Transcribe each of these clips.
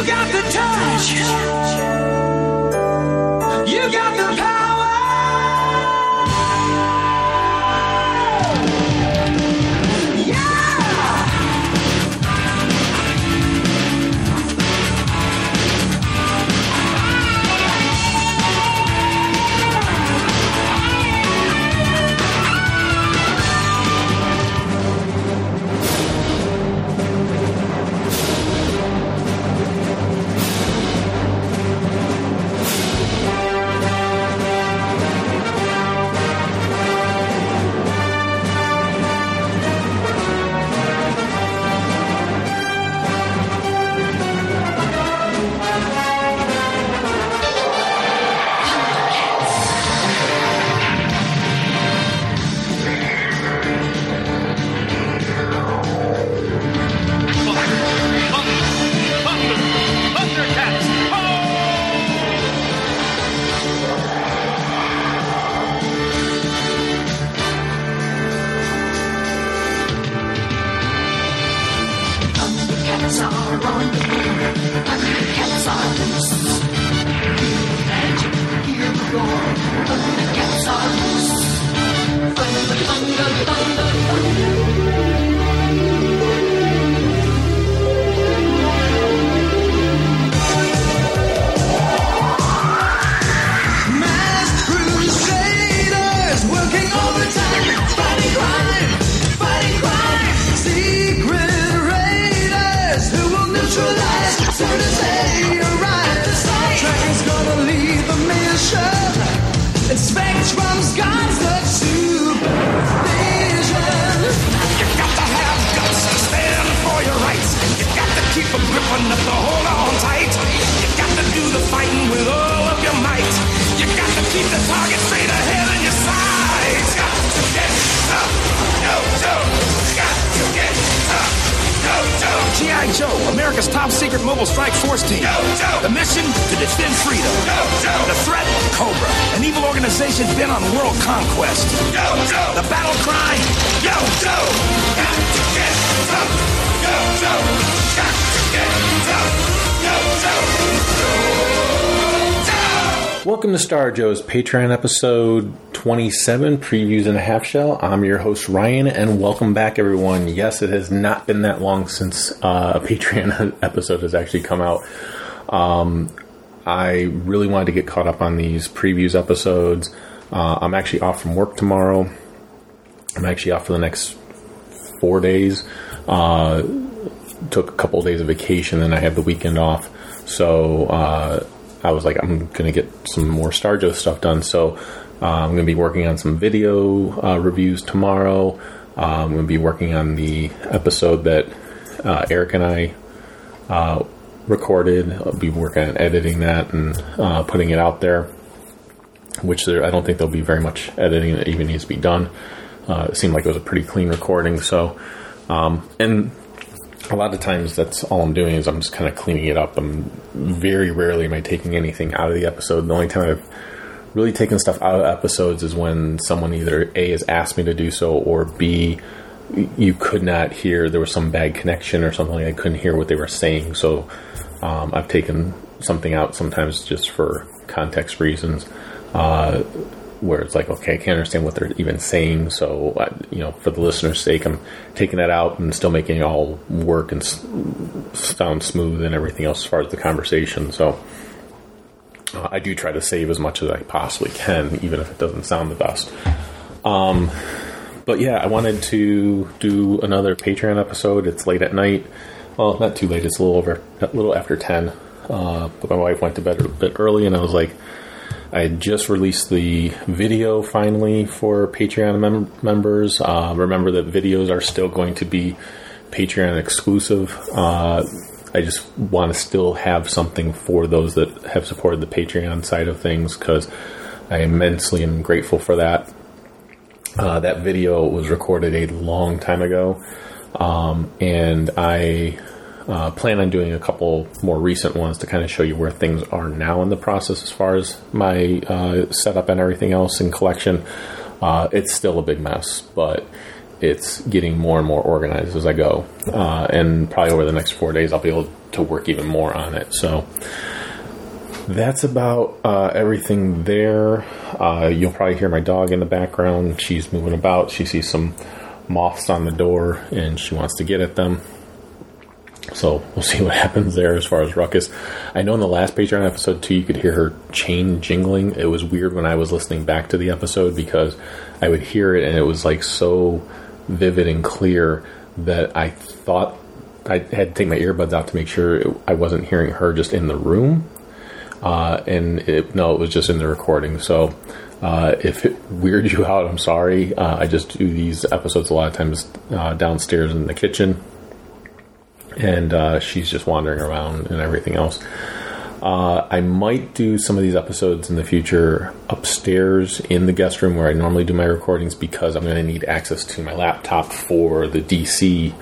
You got the touch. You got the power. G.I. Joe, America's top secret mobile strike force team. The mission, to defend freedom. The threat, Cobra, an evil organization bent on world conquest. The battle cry, Yo, Joe, got to get tough. Yo, Joe, got to get tough. Yo, Joe. Welcome to Star Joe's Patreon episode 27, Previews in a Half Shell. I'm your host, Ryan, and welcome back, everyone. Yes, it has not been that long since a Patreon episode has actually come out. I really wanted to get caught up on these previews episodes. I'm actually off from work tomorrow. I'm actually off for the next 4 days. Took a couple of days of vacation, and I have the weekend off. So I was like, I'm going to get some more Star Joe stuff done. So I'm going to be working on some video reviews tomorrow. I'm going to be working on the episode that Eric and I recorded. I'll be working on editing that and putting it out there, which I don't think there'll be very much editing that even needs to be done. It seemed like it was a pretty clean recording. So, and a lot of times that's all I'm doing is I'm just kind of cleaning it up. I'm very rarely am I taking anything out of the episode. The only time I've really taking stuff out of episodes is when someone either A, has asked me to do so, or B, you could not hear, there was some bad connection or something, I couldn't hear what they were saying, so I've taken something out sometimes just for context reasons, where it's like, okay, I can't understand what they're even saying, so for the listener's sake, I'm taking that out and still making it all work and sound smooth and everything else as far as the conversation, so I do try to save as much as I possibly can, even if it doesn't sound the best. But yeah, I wanted to do another Patreon episode. It's late at night. Well, not too late. It's a little after 10. But my wife went to bed a bit early, and I was like, I had just released the video finally for Patreon members. Remember that videos are still going to be Patreon exclusive. I just want to still have something for those that have supported the Patreon side of things, because I immensely am grateful for that. That video was recorded a long time ago, and I plan on doing a couple more recent ones to kind of show you where things are now in the process as far as my setup and everything else in collection. It's still a big mess, but it's getting more and more organized as I go. And probably over the next 4 days, I'll be able to work even more on it. So that's about everything there. You'll probably hear my dog in the background. She's moving about. She sees some moths on the door, and she wants to get at them. So we'll see what happens there as far as ruckus. I know in the last Patreon episode, too, you could hear her chain jingling. It was weird when I was listening back to the episode because I would hear it, and it was like so vivid and clear that I thought I had to take my earbuds out to make sure I wasn't hearing her just in the room. And it was just in the recording. So if it weirds you out, I'm sorry. I just do these episodes a lot of times downstairs in the kitchen. And she's just wandering around and everything else. I might do some of these episodes in the future upstairs in the guest room where I normally do my recordings because I'm going to need access to my laptop for the DC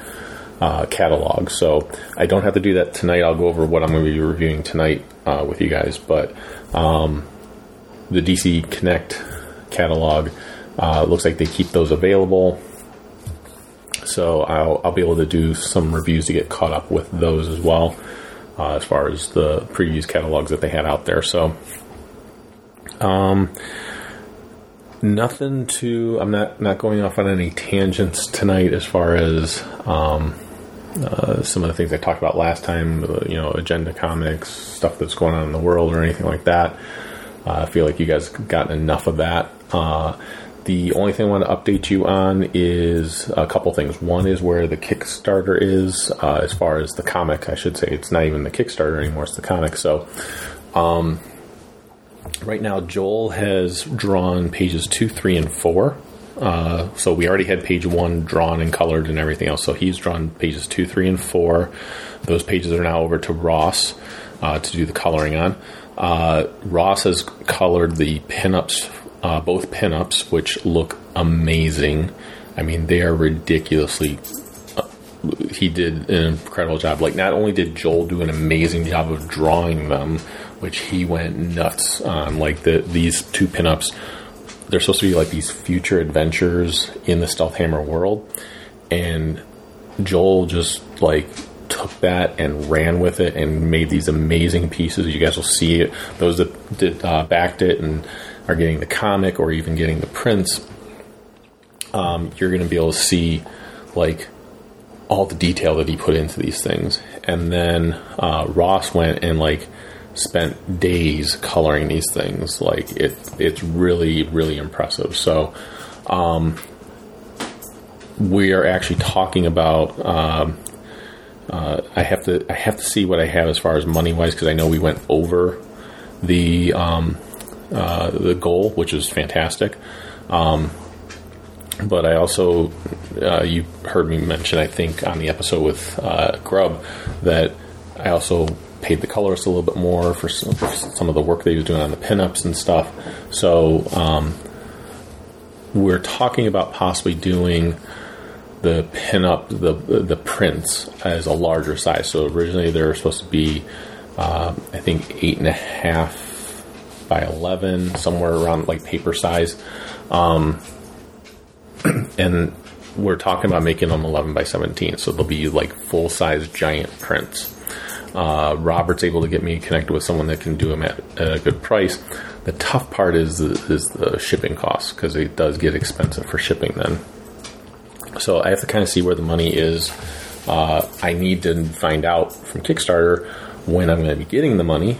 catalog. So I don't have to do that tonight. I'll go over what I'm going to be reviewing tonight with you guys. But the DC Connect catalog, looks like they keep those available. So I'll be able to do some reviews to get caught up with those as well, as far as the previous catalogs that they had out there. So, I'm not going off on any tangents tonight as far as some of the things I talked about last time, Agenda Comics, stuff that's going on in the world or anything like that. I feel like you guys have gotten enough of that. The only thing I want to update you on is a couple things. One is where the Kickstarter is, as far as the comic, I should say. It's not even the Kickstarter anymore, it's the comic. So right now, Joel has drawn pages 2, 3, and 4. So we already had page 1 drawn and colored and everything else. So he's drawn pages 2, 3, and 4. Those pages are now over to Ross to do the coloring on. Ross has colored the pinups, both pinups, which look amazing. I mean, they are ridiculously... he did an incredible job. Like, not only did Joel do an amazing job of drawing them, which he went nuts on. Like, these 2 pinups, they're supposed to be like these future adventures in the Stealth Hammer world. And Joel just, like... took that and ran with it and made these amazing pieces. You guys will see it. Those that did, backed it and are getting the comic or even getting the prints, you're going to be able to see like all the detail that he put into these things. And then Ross went and like spent days coloring these things. Like it's really, really impressive. So we are actually talking about... I have to see what I have as far as money wise, because I know we went over the goal, which is fantastic. But I also, you heard me mention, I think on the episode with Grubb, that I also paid the colorist a little bit more for some of the work that he was doing on the pinups and stuff. So we're talking about possibly doing the pinup, the prints, as a larger size. So originally they were supposed to be, I think 8.5 by 11, somewhere around like paper size. And we're talking about making them 11 by 17, so they'll be like full size giant prints. Robert's able to get me connected with someone that can do them at a good price. The tough part is the shipping costs, because it does get expensive for shipping then. So I have to kind of see where the money is. I need to find out from Kickstarter when I'm going to be getting the money.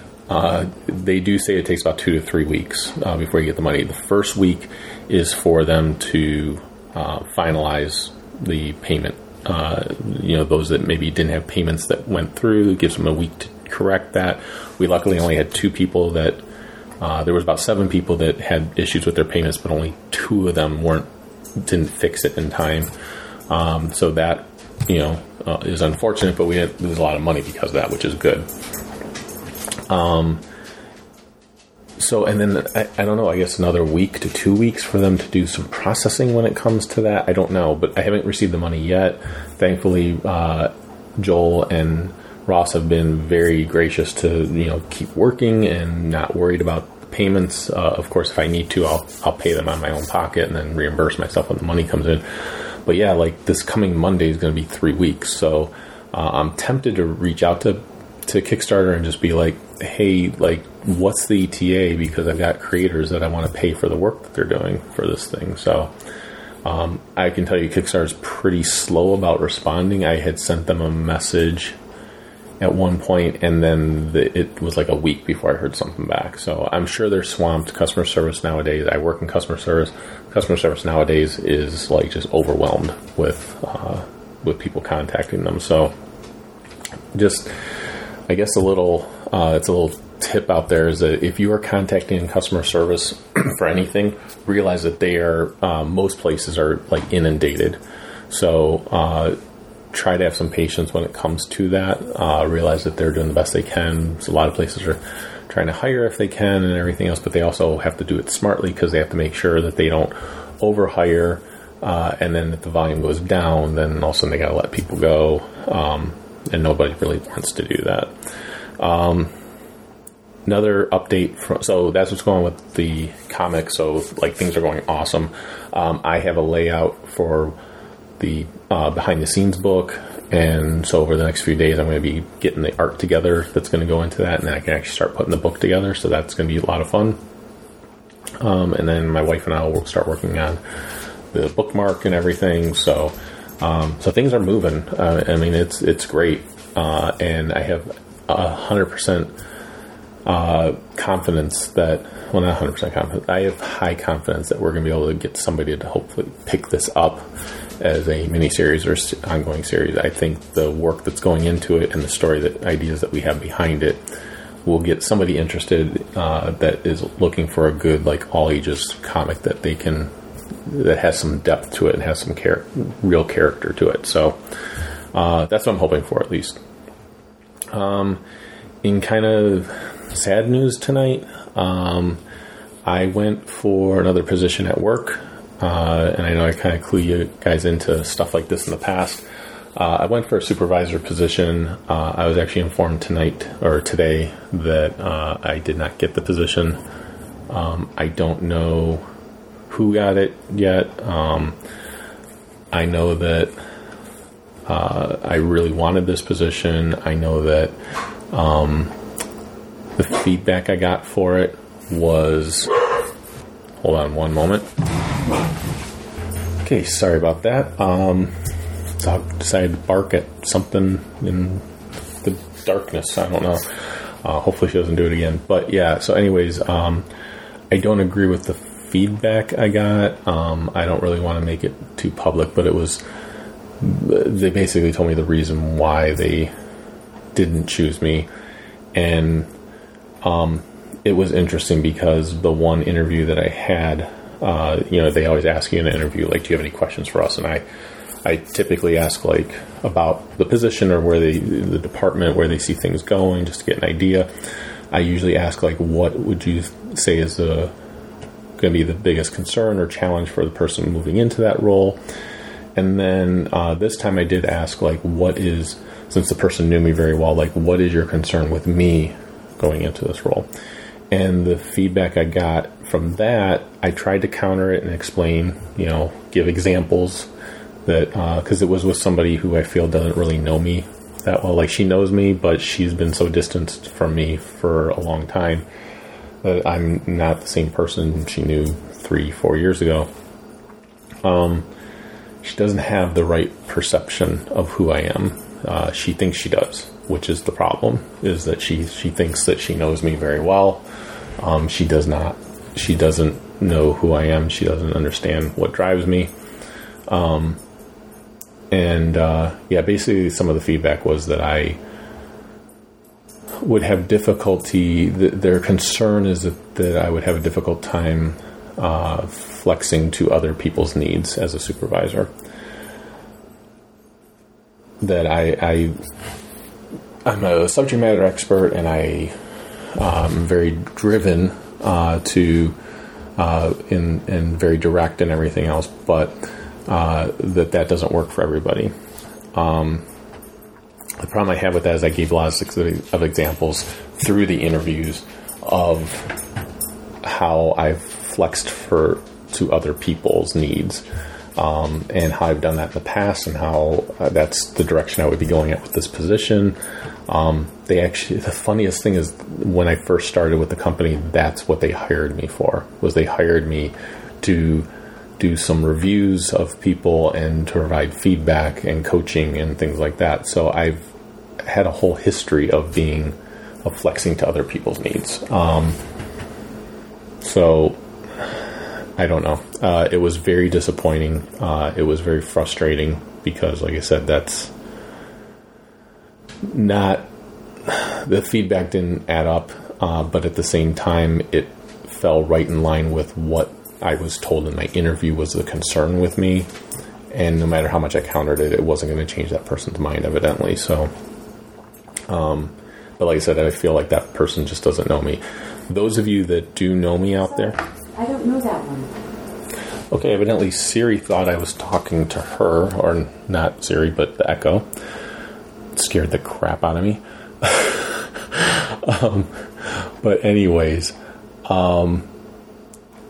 They do say it takes about 2 to 3 weeks before you get the money. The first week is for them to finalize the payment. Those that maybe didn't have payments that went through, it gives them a week to correct that. We luckily only had 2 people that... there was about 7 people that had issues with their payments, but only 2 of them didn't fix it in time. So that, is unfortunate, but we didn't lose a lot of money because of that, which is good. So, and then I don't know, I guess another week to 2 weeks for them to do some processing when it comes to that. I don't know, but I haven't received the money yet. Thankfully, Joel and Ross have been very gracious to, keep working and not worried about payments. Of course, if I need to, I'll pay them out of my own pocket and then reimburse myself when the money comes in. But yeah, like this coming Monday is going to be 3 weeks. So I'm tempted to reach out to Kickstarter and just be like, hey, like, what's the ETA? Because I've got creators that I want to pay for the work that they're doing for this thing. So I can tell you Kickstarter's pretty slow about responding. I had sent them a message at one point, and then it was like a week before I heard something back. So I'm sure they're swamped. Customer service nowadays, I work in customer service. Customer service nowadays is like just overwhelmed with people contacting them. So just, I guess it's a little tip out there is that if you are contacting customer service for anything, realize that they are, most places are like inundated. So, try to have some patience when it comes to that. Realize that they're doing the best they can. So a lot of places are trying to hire if they can and everything else, but they also have to do it smartly because they have to make sure that they don't overhire. And then if the volume goes down, then all of a sudden they got to let people go. And nobody really wants to do that. Another update. So that's what's going on with the comic. So like things are going awesome. I have a layout for the behind the scenes book, and so over the next few days I'm going to be getting the art together that's going to go into that, and then I can actually start putting the book together, so that's going to be a lot of fun. And then my wife and I will start working on the bookmark and everything, so things are moving. I mean, it's great, and I have 100% confidence that, well, not 100% confidence, I have high confidence that we're going to be able to get somebody to hopefully pick this up as a miniseries or ongoing series. I think the work that's going into it and the story, that ideas that we have behind it, will get somebody interested that is looking for a good, like, all ages comic that has some depth to it and has some real character to it. So that's what I'm hoping for, at least. In kind of sad news tonight, I went for another position at work. And I know I kind of clue you guys into stuff like this in the past. I went for a supervisor position. I was actually informed today that I did not get the position. I don't know who got it yet. I know that I really wanted this position. I know that the feedback I got for it was... Hold on one moment. Okay, sorry about that. So I decided to bark at something in the darkness. I don't know. Hopefully she doesn't do it again. But yeah, so anyways, I don't agree with the feedback I got. I don't really want to make it too public, but they basically told me the reason why they didn't choose me. And it was interesting because the one interview that I had, they always ask you in an interview, like, do you have any questions for us? And I typically ask, like, about the position or the department, where they see things going, just to get an idea. I usually ask, like, what would you say is going to be the biggest concern or challenge for the person moving into that role? And then this time I did ask, like, since the person knew me very well, like, what is your concern with me going into this role? And the feedback I got from that, I tried to counter it and explain, give examples that, because it was with somebody who I feel doesn't really know me that well. Like, she knows me, but she's been so distanced from me for a long time that I'm not the same person she knew 3-4 years ago. She doesn't have the right perception of who I am. She thinks she does, which is the problem, is that she thinks that she knows me very well. She does not. She doesn't know who I am. She doesn't understand what drives me. Basically some of the feedback was that I would have difficulty. Their concern is that I would have a difficult time flexing to other people's needs as a supervisor. That I'm a subject matter expert, and I'm very driven and very direct and everything else, but that doesn't work for everybody. The problem I have with that is I gave lots of examples through the interviews of how I've flexed to other people's needs. and how I've done that in the past and how that's the direction I would be going at with this position. They actually, the funniest thing is when I first started with the company, that's what they hired me for, was they hired me to do some reviews of people and to provide feedback and coaching and things like that. So I've had a whole history of being, of flexing to other people's needs. So I don't know. It was very disappointing. It was very frustrating because, like I said, that's not, the feedback didn't add up. But at the same time, it fell right in line with what I was told in my interview was the concern with me. And no matter how much I countered it, it wasn't going to change that person's mind, evidently. So, but like I said, I feel like that person just doesn't know me. Those of you that do know me out there. I don't know that one. Okay, evidently Siri thought I was talking to her, or not Siri, but the Echo. It scared the crap out of me. But anyways,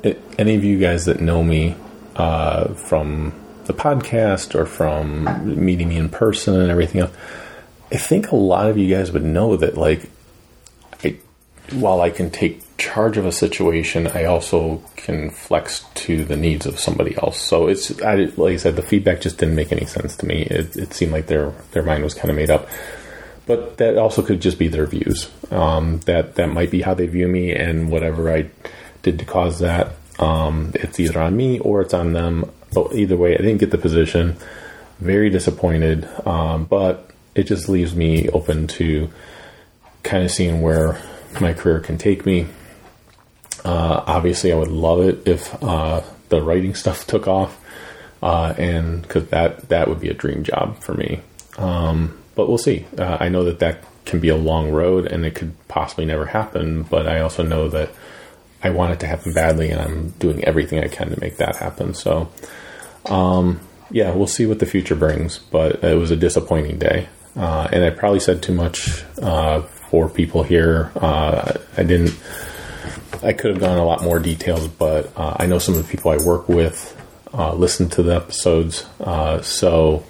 any of you guys that know me from the podcast or from meeting me in person and everything else, I think a lot of you guys would know that, like, while I can take charge of a situation, I also can flex to the needs of somebody else. So it's, like I said, the feedback just didn't make any sense to me. It seemed like their mind was kind of made up. But that also could just be their views. That might be how they view me, and whatever I did to cause that, it's either on me or it's on them. But either way, I didn't get the position. Very disappointed. But it just leaves me open to kind of seeing where my career can take me. Obviously I would love it if the writing stuff took off, and because that would be a dream job for me. But we'll see. I know that can be a long road and it could possibly never happen, but I also know that I want it to happen badly, and I'm doing everything I can to make that happen. So yeah, we'll see what the future brings, but it was a disappointing day. And I probably said too much for people here. I could have gone a lot more details, but I know some of the people I work with listen to the episodes. So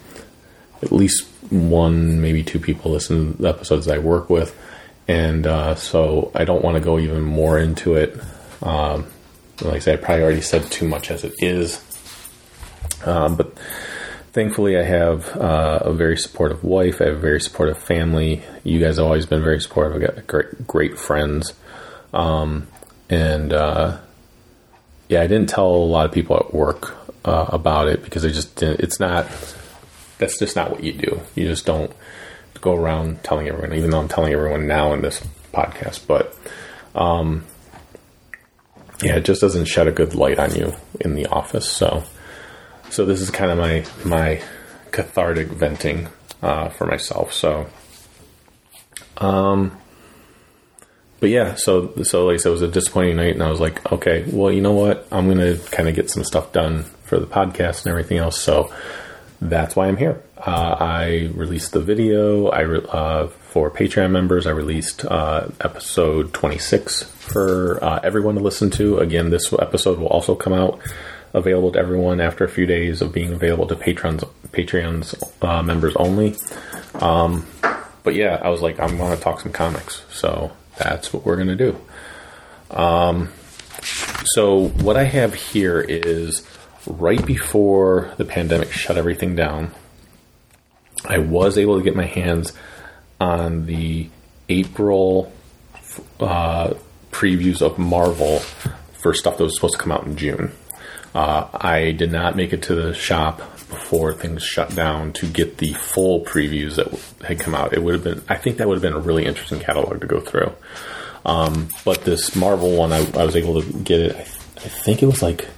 at least one, maybe two people listen to the episodes I work with. And so I don't want to go even more into it. Like I said, I probably already said too much as it is. But thankfully, I have a very supportive wife. I have a very supportive family. You guys have always been very supportive. I've got great friends. I didn't tell a lot of people at work about it because I just didn't. It's not. That's just not what you do. You just don't go around telling everyone, even though I'm telling everyone now in this podcast. But it just doesn't shed a good light on you in the office. So this is kind of my cathartic venting for myself. So, but yeah, so like I said, it was a disappointing night, and I was like, okay, well, you know what? I'm gonna kind of get some stuff done for the podcast and everything else. So that's why I'm here. I released the video. For Patreon members, I released episode 26 for everyone to listen to. Again, this episode will also come out. Available to everyone after a few days of being available to Patreon's members only. But yeah, I was like, I'm going to talk some comics. So that's what we're going to do. So what I have here is right before the pandemic shut everything down, I was able to get my hands on the April previews of Marvel for stuff that was supposed to come out in June. I did not make it to the shop before things shut down to get the full previews that had come out. It would have been, I think that would have been a really interesting catalog to go through. But this Marvel one, I was able to get it. I think it was like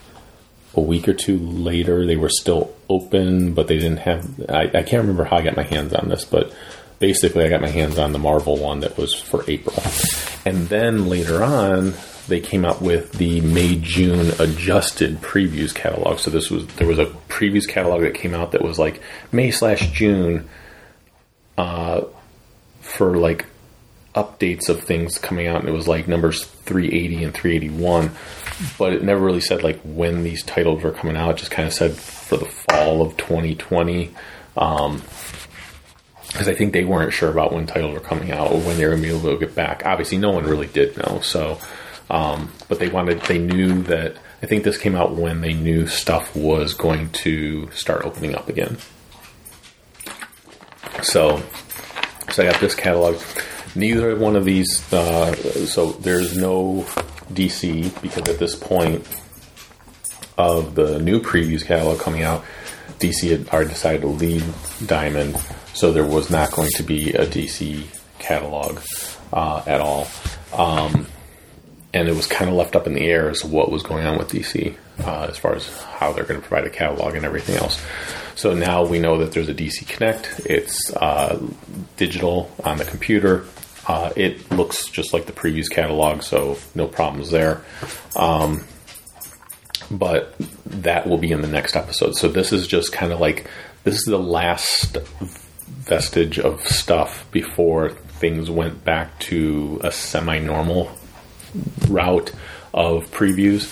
a week or two later. They were still open, but they didn't have, I can't remember how I got my hands on this, but basically I got my hands on the Marvel one that was for April. And then later on, they came out with the May-June adjusted previews catalog. So there was a previews catalog that came out that was like May/June for like updates of things coming out, and it was like numbers 380 and 381, but it never really said like when these titles were coming out. It just kind of said for the fall of 2020, because I think they weren't sure about when titles were coming out or when they were going to be able to get back. Obviously, no one really did know. So, but they knew that. I think this came out when they knew stuff was going to start opening up again. So I got this catalog. Neither one of these, so there's no DC, because at this point of the new previews catalog coming out, DC had already decided to leave Diamond, so there was not going to be a DC catalog at all. And it was kind of left up in the air as to what was going on with DC, as far as how they're going to provide a catalog and everything else. So now we know that there's a DC Connect. It's digital on the computer. It looks just like the previous catalog, so no problems there. But that will be in the next episode. So this is just kind of like, this is the last vestige of stuff before things went back to a semi-normal route of previews.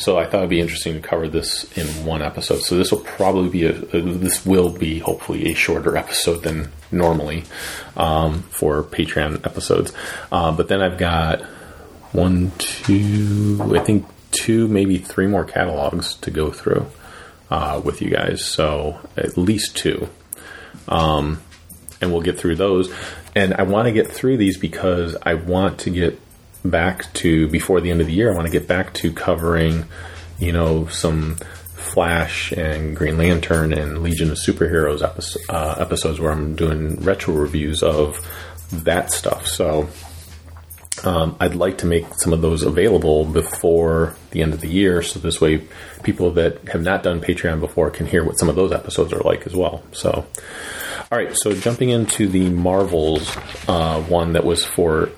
So I thought it'd be interesting to cover this in one episode. So this will probably be hopefully a shorter episode than normally, for Patreon episodes. But then I've got two, maybe three more catalogs to go through, with you guys. So at least two, and we'll get through those. And I want to get through these because I want to get back to, before the end of the year, I want to get back to covering, some Flash and Green Lantern and Legion of Superheroes episodes where I'm doing retro reviews of that stuff. So I'd like to make some of those available before the end of the year, so this way people that have not done Patreon before can hear what some of those episodes are like as well. So, all right, so jumping into the Marvels one that was for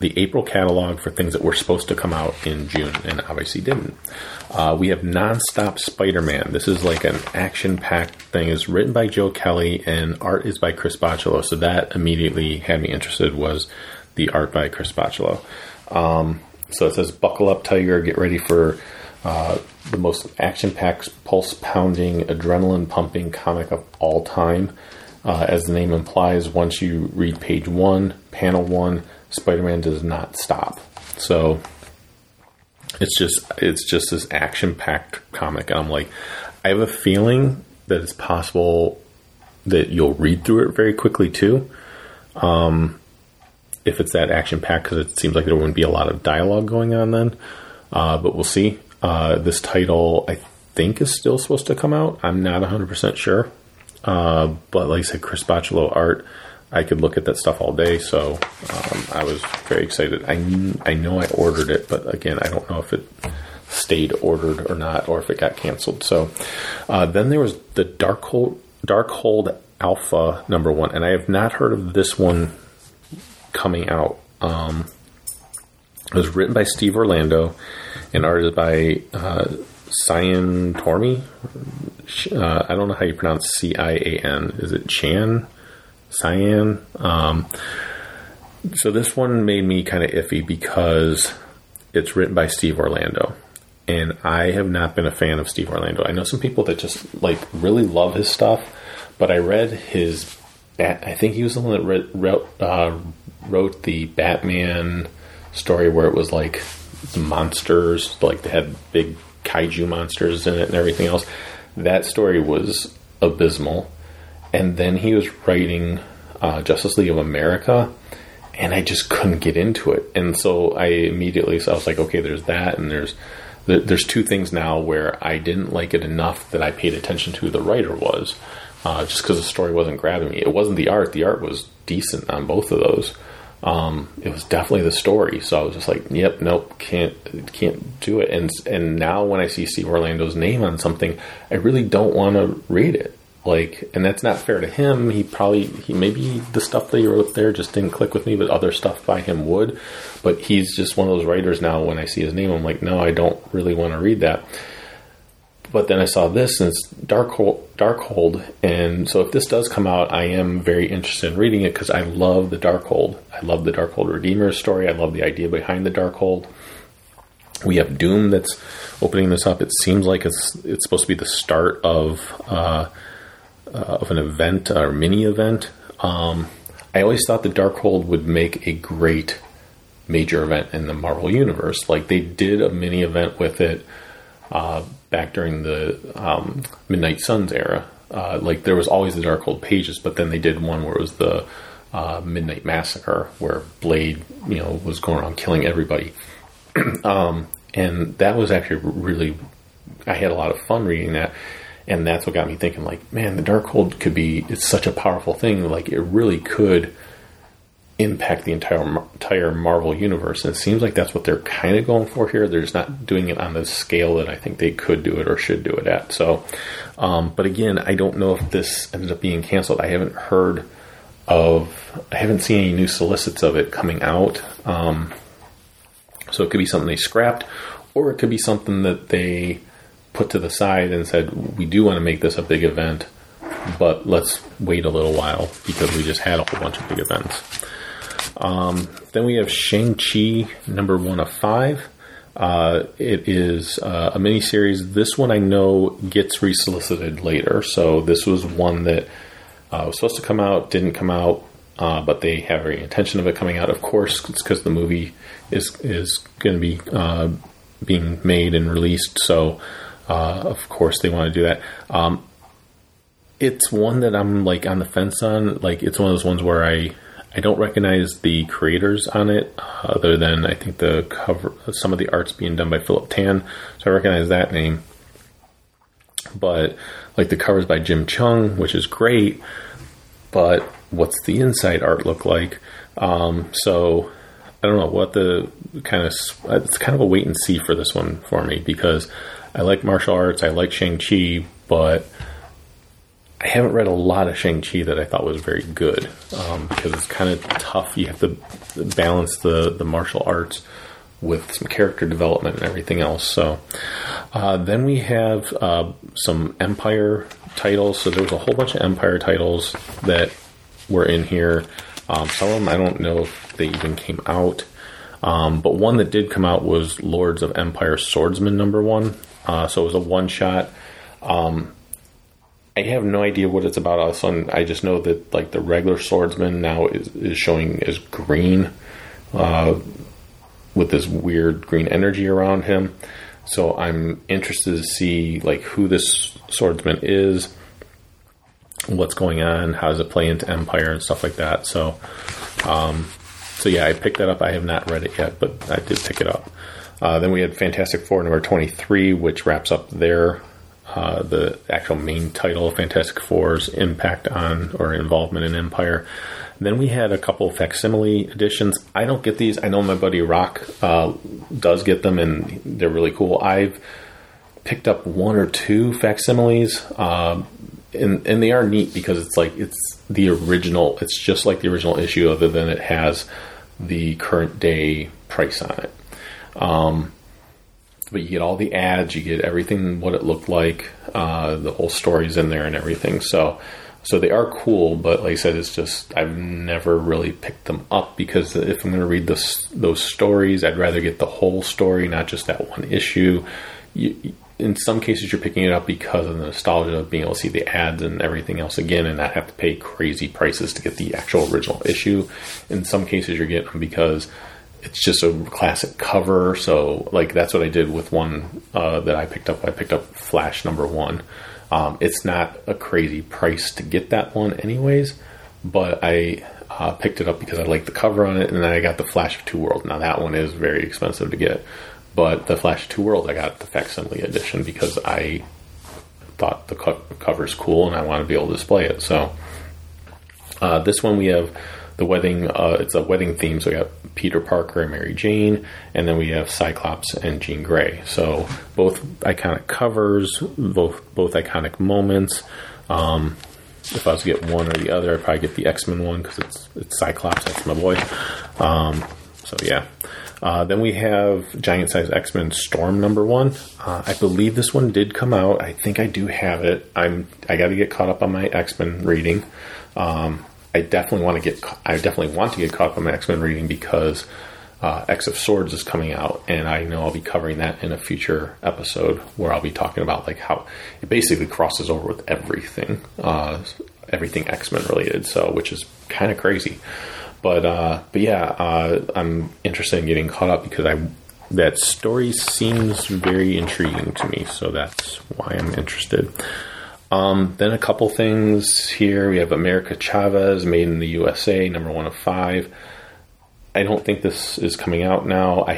the April catalog for things that were supposed to come out in June and obviously didn't. We have Nonstop Spider-Man. This is like an action-packed thing. It's written by Joe Kelly and art is by Chris Bachalo. So that immediately had me interested, was the art by Chris Bachalo. So it says, buckle up, Tiger. Get ready for the most action-packed, pulse-pounding, adrenaline-pumping comic of all time. As the name implies, once you read page one, panel one, Spider-Man does not stop. So it's just this action-packed comic. And I'm like, I have a feeling that it's possible that you'll read through it very quickly too. If it's that action-packed, because it seems like there wouldn't be a lot of dialogue going on then. But we'll see. This title, I think, is still supposed to come out. I'm not 100% sure. But like I said, Chris Bachalo art, I could look at that stuff all day, so I was very excited. I know I ordered it, but again, I don't know if it stayed ordered or not, or if it got canceled. So then there was the Darkhold Alpha #1, and I have not heard of this one coming out. It was written by Steve Orlando and arted by Cian Tormey. I don't know how you pronounce Cian. Is it Chan? Cyan. So this one made me kind of iffy because it's written by Steve Orlando, and I have not been a fan of Steve Orlando. I know some people that just like really love his stuff, but I read his I think he was the one that wrote the Batman story where it was like monsters, like they had big kaiju monsters in it and everything else. That story was abysmal. And then he was writing Justice League of America, and I just couldn't get into it. And so I was like, okay, there's that, and there's two things now where I didn't like it enough that I paid attention to who the writer was, just because the story wasn't grabbing me. It wasn't the art. The art was decent on both of those. It was definitely the story. So I was just like, yep, nope, can't do it. And now when I see Steve Orlando's name on something, I really don't want to read it. Like, and that's not fair to him. Maybe the stuff that he wrote there just didn't click with me, but other stuff by him would. But he's just one of those writers now, when I see his name, I'm like, no, I don't really want to read that. But then I saw this, and it's Darkhold. And so if this does come out, I am very interested in reading it because I love the Darkhold. I love the Darkhold Redeemer story. I love the idea behind the Darkhold. We have Doom that's opening this up. It seems like it's supposed to be the start of an event or mini event. I always thought the Darkhold would make a great major event in the Marvel Universe. Like they did a mini event with it back during the Midnight Suns era. Like there was always the Darkhold pages, but then they did one where it was the Midnight Massacre, where Blade, was going around killing everybody. And that was actually really, I had a lot of fun reading that. And that's what got me thinking, like, man, the Darkhold it's such a powerful thing. Like it really could impact the entire Marvel universe. And it seems like that's what they're kind of going for here. They're just not doing it on the scale that I think they could do it or should do it at. So, but again, I don't know if this ended up being canceled. I haven't seen any new solicits of it coming out. So it could be something they scrapped, or it could be something that they put to the side and said, we do want to make this a big event, but let's wait a little while because we just had a whole bunch of big events. Then we have Shang-Chi number 1 of 5. It is a miniseries. This one I know gets resolicited later. So this was one that was supposed to come out, didn't come out. But they have every intention of it coming out. Of course, it's because the movie is going to be being made and released. So, of course, they want to do that. It's one that I'm like on the fence on. Like, it's one of those ones where I don't recognize the creators on it, other than I think the cover, some of the art's being done by Philip Tan. So I recognize that name. But like the cover's by Jim Chung, which is great. But what's the inside art look like? So I don't know what it's kind of a wait and see for this one for me, because I like martial arts. I like Shang-Chi, but I haven't read a lot of Shang-Chi that I thought was very good. Because it's kind of tough. You have to balance the martial arts with some character development and everything else. So, then we have, some Empire titles. So there's a whole bunch of Empire titles that were in here. Some of them, I don't know if they even came out. But one that did come out was Lords of Empire Swordsman number 1. So it was a one shot. I have no idea what it's about. All of a sudden, I just know that like the regular Swordsman now is showing as green, with this weird green energy around him. So I'm interested to see like who this Swordsman is, what's going on, how does it play into Empire and stuff like that. So, yeah, I picked that up. I have not read it yet, but I did pick it up. Then we had Fantastic Four number 23, which wraps up their, the actual main title, Fantastic Four's impact on or involvement in Empire. Then we had a couple facsimile editions. I don't get these. I know my buddy Rock does get them, and they're really cool. I've picked up 1 or 2 facsimiles, and they are neat because it's like it's the original. It's just like the original issue, other than it has the current day price on it. But you get all the ads, you get everything, what it looked like, the whole story's in there and everything. So they are cool, but like I said, it's just, I've never really picked them up because if I'm going to read those stories, I'd rather get the whole story, not just that one issue. In some cases, you're picking it up because of the nostalgia of being able to see the ads and everything else again and not have to pay crazy prices to get the actual original issue. In some cases, you're getting them because it's just a classic cover. So like, that's what I did with one, that I picked up. I picked up Flash number 1. It's not a crazy price to get that one anyways, but I, picked it up because I liked the cover on it. And then I got the Flash of Two Worlds. Now that one is very expensive to get, but the Flash of Two Worlds, I got the facsimile edition because I thought the cover's cool and I want to be able to display it. So, this one we have the wedding, it's a wedding theme. So we got Peter Parker and Mary Jane, and then we have Cyclops and Jean Grey. So both iconic covers, both iconic moments. If I was to get one or the other, I'd probably get the X-Men one because it's Cyclops. That's my boy. So yeah. Then we have Giant Size X-Men Storm #1. I believe this one did come out. I think I do have it. I got to get caught up on my X-Men reading. I definitely want to get caught up on my X-Men reading because X of Swords is coming out, and I know I'll be covering that in a future episode where I'll be talking about like how it basically crosses over with everything X-Men related, so which is kind of crazy. But I'm interested in getting caught up because that story seems very intriguing to me, so that's why I'm interested. Then a couple things here. We have America Chavez, Made in the USA, #1 of 5. I don't think this is coming out now. I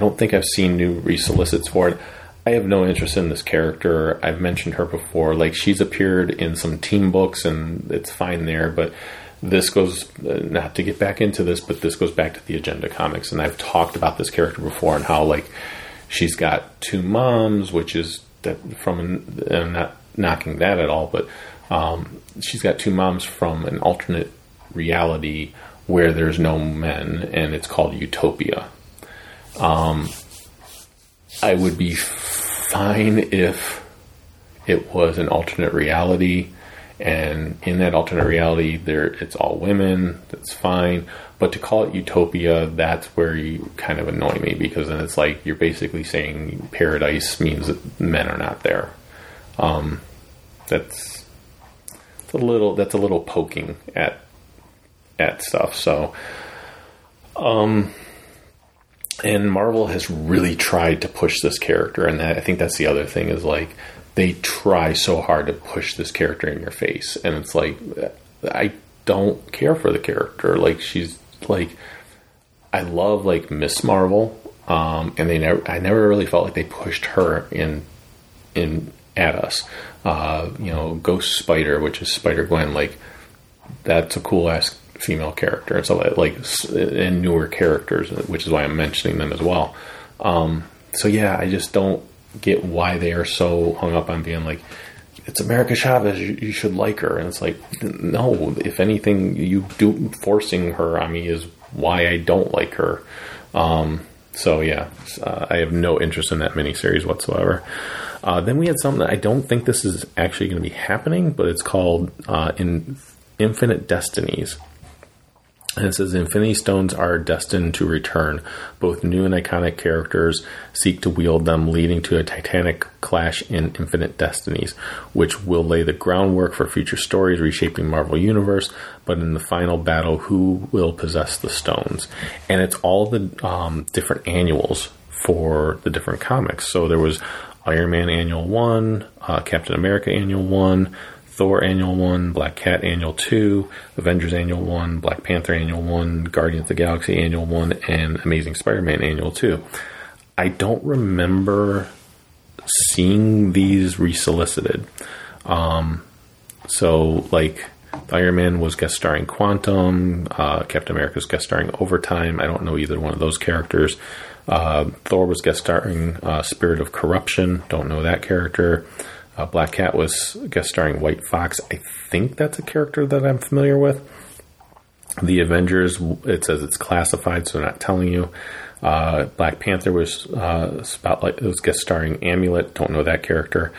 don't think I've seen new resolicits for it. I have no interest in this character. I've mentioned her before. Like, she's appeared in some team books and it's fine there, but this goes, not to get back into this, but this goes back to the Agenda comics. And I've talked about this character before and how, like, she's got two moms, which is I'm not knocking that at all, but she's got two moms from an alternate reality where there's no men, and it's called Utopia. I would be fine if it was an alternate reality, and in that alternate reality, it's all women. That's fine. But to call it Utopia, that's where you kind of annoy me, because then it's like you're basically saying paradise means that men are not there. That's a little poking at stuff. So, and Marvel has really tried to push this character, and I think that's the other thing is like, they try so hard to push this character in your face, and it's like, I don't care for the character. Like, she's like, I love like Miss Marvel, and I never really felt like they pushed her in at us. Ghost Spider, which is Spider Gwen, like that's a cool ass female character, and so like, and newer characters, which is why I'm mentioning them as well. I just don't get why they are so hung up on being like, it's America Chavez, you should like her. And it's like, no, if anything, you do forcing her on me is why I don't like her. I have no interest in that miniseries whatsoever. Then we had something that I don't think this is actually going to be happening, but it's called Infinite Destinies. And it says, Infinity Stones are destined to return. Both new and iconic characters seek to wield them, leading to a titanic clash in Infinite Destinies, which will lay the groundwork for future stories reshaping Marvel Universe. But in the final battle, who will possess the stones? And it's all the different annuals for the different comics. So there was Iron Man Annual 1, Captain America Annual 1, Thor Annual 1, Black Cat Annual 2, Avengers Annual 1, Black Panther Annual 1, Guardians of the Galaxy Annual 1, and Amazing Spider-Man Annual 2. I don't remember seeing these resolicited. Iron Man was guest starring Quantum, Captain America's guest starring Overtime. I don't know either one of those characters. Thor was guest starring Spirit of Corruption. Don't know that character. Black Cat was guest starring White Fox. I think that's a character that I'm familiar with. The Avengers, it says it's classified, so not telling you. Black Panther was guest starring Amulet. Don't know that character.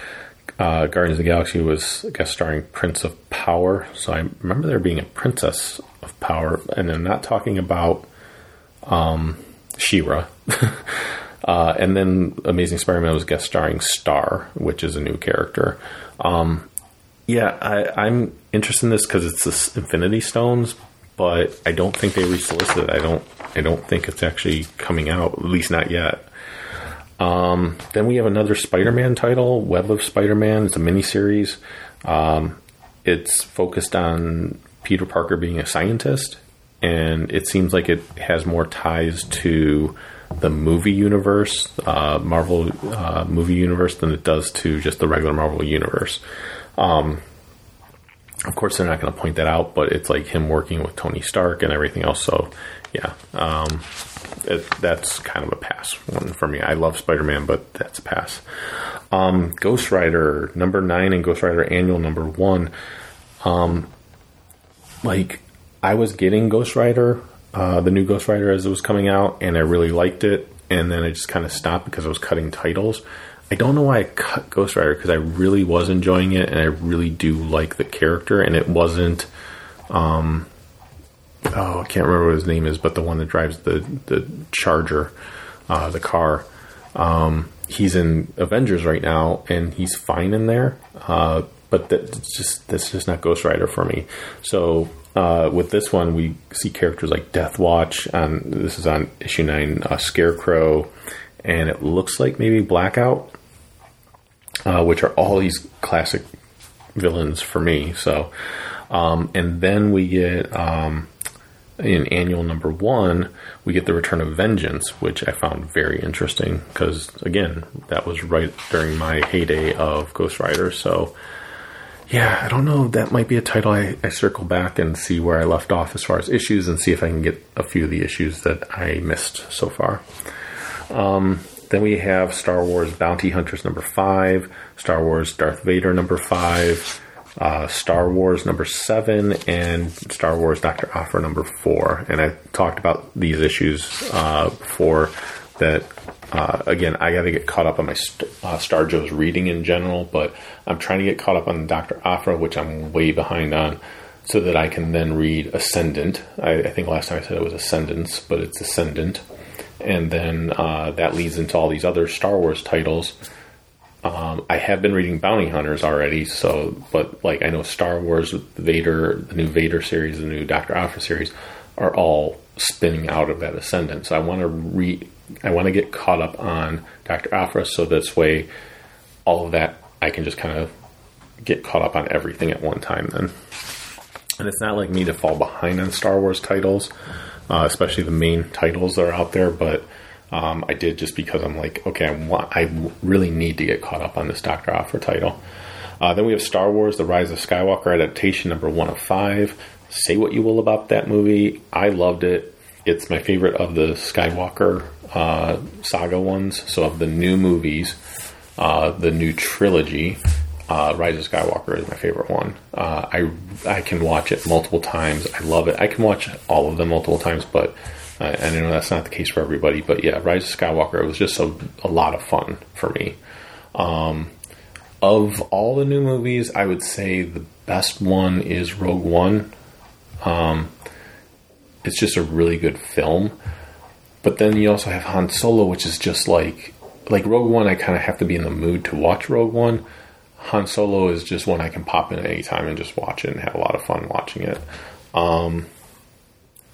Guardians of the Galaxy was guest starring Prince of Power. So I remember there being a Princess of Power, and I'm not talking about She-Ra. And then Amazing Spider-Man was guest starring Star, which is a new character. I'm interested in this because it's the Infinity Stones, but I don't think they resolicited. I don't think it's actually coming out, at least not yet. Then we have another Spider-Man title, Web of Spider-Man. It's a miniseries. It's focused on Peter Parker being a scientist, and it seems like it has more ties to the movie universe, Marvel movie universe, than it does to just the regular Marvel universe. Of course, they're not going to point that out, but it's like him working with Tony Stark and everything else. So, yeah, that's kind of a pass one for me. I love Spider-Man, but that's a pass. Ghost Rider #9 and Ghost Rider Annual #1. I was getting Ghost Rider the new Ghost Rider as it was coming out, and I really liked it, and then I just kind of stopped because I was cutting titles. I don't know why I cut Ghost Rider, because I really was enjoying it, and I really do like the character, and it wasn't, I can't remember what his name is, but the one that drives the Charger, the car, he's in Avengers right now, and he's fine in there, but that's just not Ghost Rider for me. So with this one, we see characters like Death Watch. This is on issue 9, Scarecrow, and it looks like maybe Blackout, which are all these classic villains for me. So, and then we get in annual number 1, we get the return of Vengeance, which I found very interesting because, again, that was right during my heyday of Ghost Rider. So, yeah, I don't know. That might be a title I circle back and see where I left off as far as issues and see if I can get a few of the issues that I missed so far. Then we have Star Wars Bounty Hunters number 5, Star Wars Darth Vader number 5, Star Wars number 7, and Star Wars Dr. Aphra number 4. And I talked about these issues before that. Again, I got to get caught up on my Star Joe's reading in general, but I'm trying to get caught up on Dr. Aphra, which I'm way behind on, so that I can then read Ascendant. I think last time I said it was Ascendance, but it's Ascendant. And then that leads into all these other Star Wars titles. I have been reading Bounty Hunters already, so, but like I know Star Wars, Vader, the new Vader series, the new Dr. Aphra series are all spinning out of that Ascendant. So I want to get caught up on Dr. Aphra, so this way, all of that I can just kind of get caught up on everything at one time. Then, and it's not like me to fall behind on Star Wars titles. Especially the main titles that are out there, but I did just because I'm like, okay, I really need to get caught up on this Dr. Aphra title. Then we have Star Wars, The Rise of Skywalker adaptation, number 1 of 5. Say what you will about that movie. I loved it. It's my favorite of the Skywalker saga ones. So of the new movies, the new trilogy, Rise of Skywalker is my favorite one. I can watch it multiple times. I love it. I can watch all of them multiple times, but I know that's not the case for everybody. But yeah, Rise of Skywalker, it was just a lot of fun for me. Of all the new movies, I would say the best one is Rogue One. It's just a really good film. But then you also have Han Solo, which is just like Rogue One, I kind of have to be in the mood to watch Rogue One. Han Solo is just one I can pop in at any time and just watch it and have a lot of fun watching it. And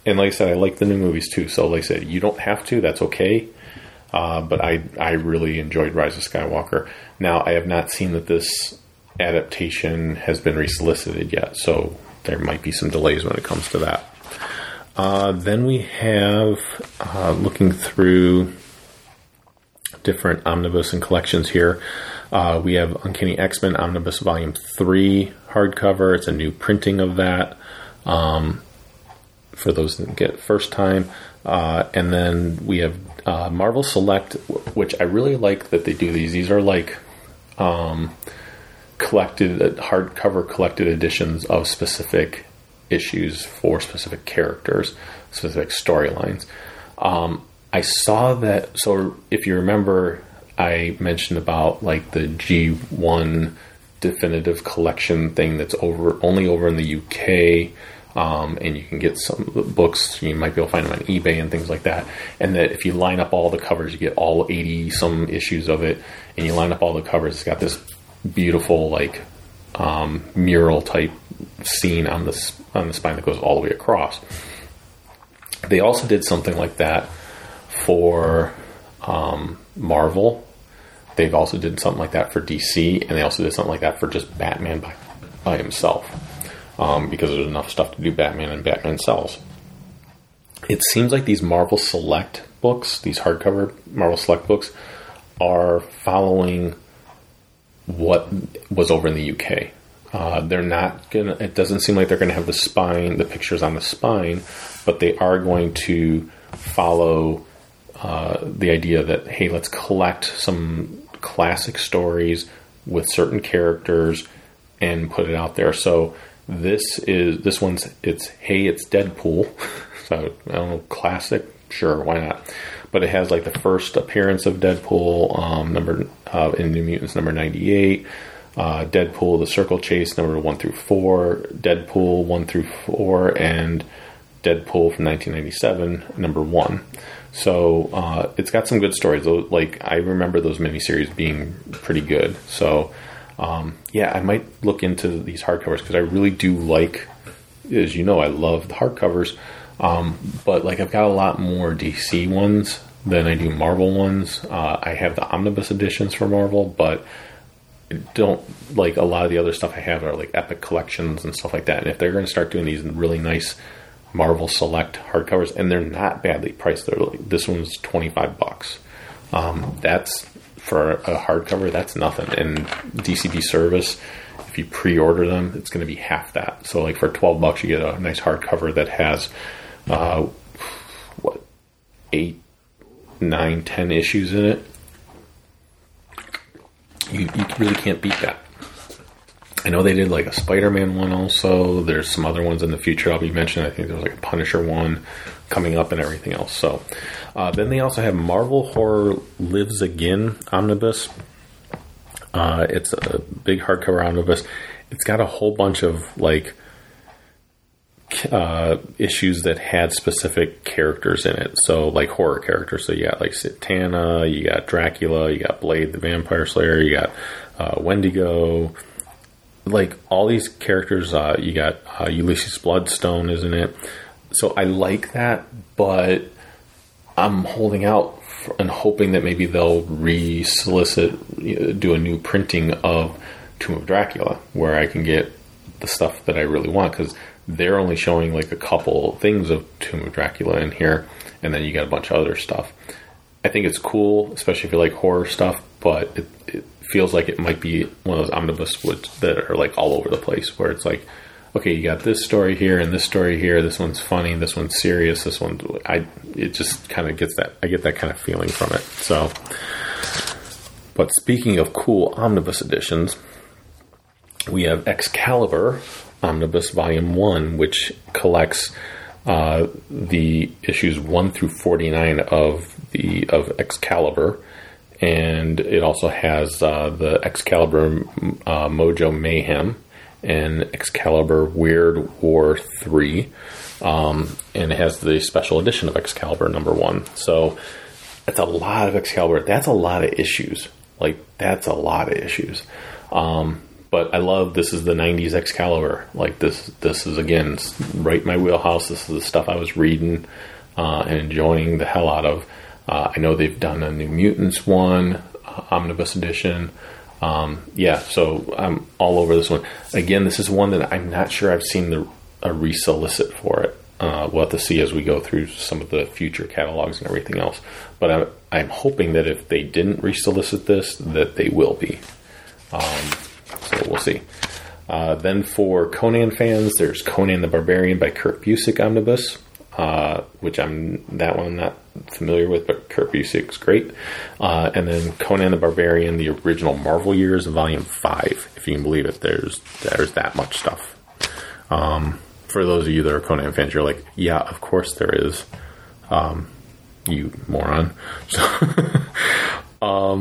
like I said, I like the new movies too. So like I said, you don't have to, that's okay. But I really enjoyed Rise of Skywalker. Now, I have not seen that this adaptation has been re-solicited yet. So there might be some delays when it comes to that. Then we have, looking through different omnibus and collections here. We have Uncanny X-Men Omnibus Volume 3 hardcover. It's a new printing of that for those that get first time. And then we have Marvel Select, which I really like that they do these. These are like collected hardcover collected editions of specific issues for specific characters, specific storylines. I saw that. So if you remember, I mentioned about like the G1 definitive collection thing that's only over in the UK, and you can get some books. You might be able to find them on eBay and things like that. And that if you line up all the covers, you get all 80 some issues of it, and you line up all the covers. It's got this beautiful like mural type scene on the spine that goes all the way across. They also did something like that for Marvel. They've also did something like that for DC, and they also did something like that for just Batman by himself, because there's enough stuff to do Batman, and Batman sells. It seems like these Marvel Select books, these hardcover Marvel Select books, are following what was over in the UK. They're not gonna. It doesn't seem like they're gonna have the spine, the pictures on the spine, but they are going to follow the idea that, hey, let's collect some classic stories with certain characters and put it out there. So this one's, it's, hey, it's Deadpool. So, I don't know, classic? Sure, why not? But it has like the first appearance of Deadpool, in New Mutants number 98, Deadpool the Circle Chase number 1-4, Deadpool 1-4, and Deadpool from 1997 number 1. So it's got some good stories. Like I remember those miniseries being pretty good. So I might look into these hardcovers because I really do like, as you know, I love the hardcovers. But like I've got a lot more DC ones than I do Marvel ones. I have the omnibus editions for Marvel, but don't like a lot of the other stuff I have are like epic collections and stuff like that. And if they're going to start doing these really nice Marvel Select hardcovers, and they're not badly priced, they're like, this one's $25. That's for a hardcover. That's nothing. And DCB service, if you pre-order them, it's going to be half that. So like for $12, you get a nice hardcover that has 8, 9, 10 issues in it. You really can't beat that. I know they did like a Spider-Man one also. There's some other ones in the future I'll be mentioning. I think there was like a Punisher one coming up and everything else. So then they also have Marvel Horror Lives Again Omnibus. It's a big hardcover omnibus. It's got a whole bunch of like issues that had specific characters in it, so like horror characters. So you got like Satana, you got Dracula, you got Blade the Vampire Slayer, you got Wendigo, like all these characters. You got Ulysses Bloodstone, isn't it? So I like that, but I'm holding out and hoping that maybe they'll do a new printing of Tomb of Dracula where I can get the stuff that I really want, because they're only showing like a couple things of Tomb of Dracula in here, and then you got a bunch of other stuff. I think it's cool, especially if you like horror stuff, but it feels like it might be one of those omnibus that are like all over the place, where it's like, okay, you got this story here and this story here. This one's funny, this one's serious, this one. It just kind of gets that. I get that kind of feeling from it. So, but speaking of cool omnibus editions, we have Excalibur Omnibus Volume 1, which collects the issues 1-49 of Excalibur, and it also has the Excalibur Mojo Mayhem and Excalibur Weird War 3, and it has the special edition of Excalibur number 1. So that's a lot of Excalibur. That's a lot of issues. Like, that's a lot of issues. But I love, this is the 90s Excalibur. Like, this is, again, right in my wheelhouse. This is the stuff I was reading and enjoying the hell out of. I know they've done a New Mutants one, Omnibus Edition. So I'm all over this one. Again, this is one that I'm not sure I've seen a re-solicit for it. We'll have to see as we go through some of the future catalogs and everything else. But I'm hoping that if they didn't re-solicit this, that they will be. So we'll see. Then for Conan fans, there's Conan the Barbarian by Kurt Busiek Omnibus, which I'm not familiar with, but Kurt Busiek's great. And then Conan the Barbarian, the original Marvel years, Volume 5, if you can believe it. There's that much stuff. For those of you that are Conan fans, you're like, yeah, of course there is. You moron. So...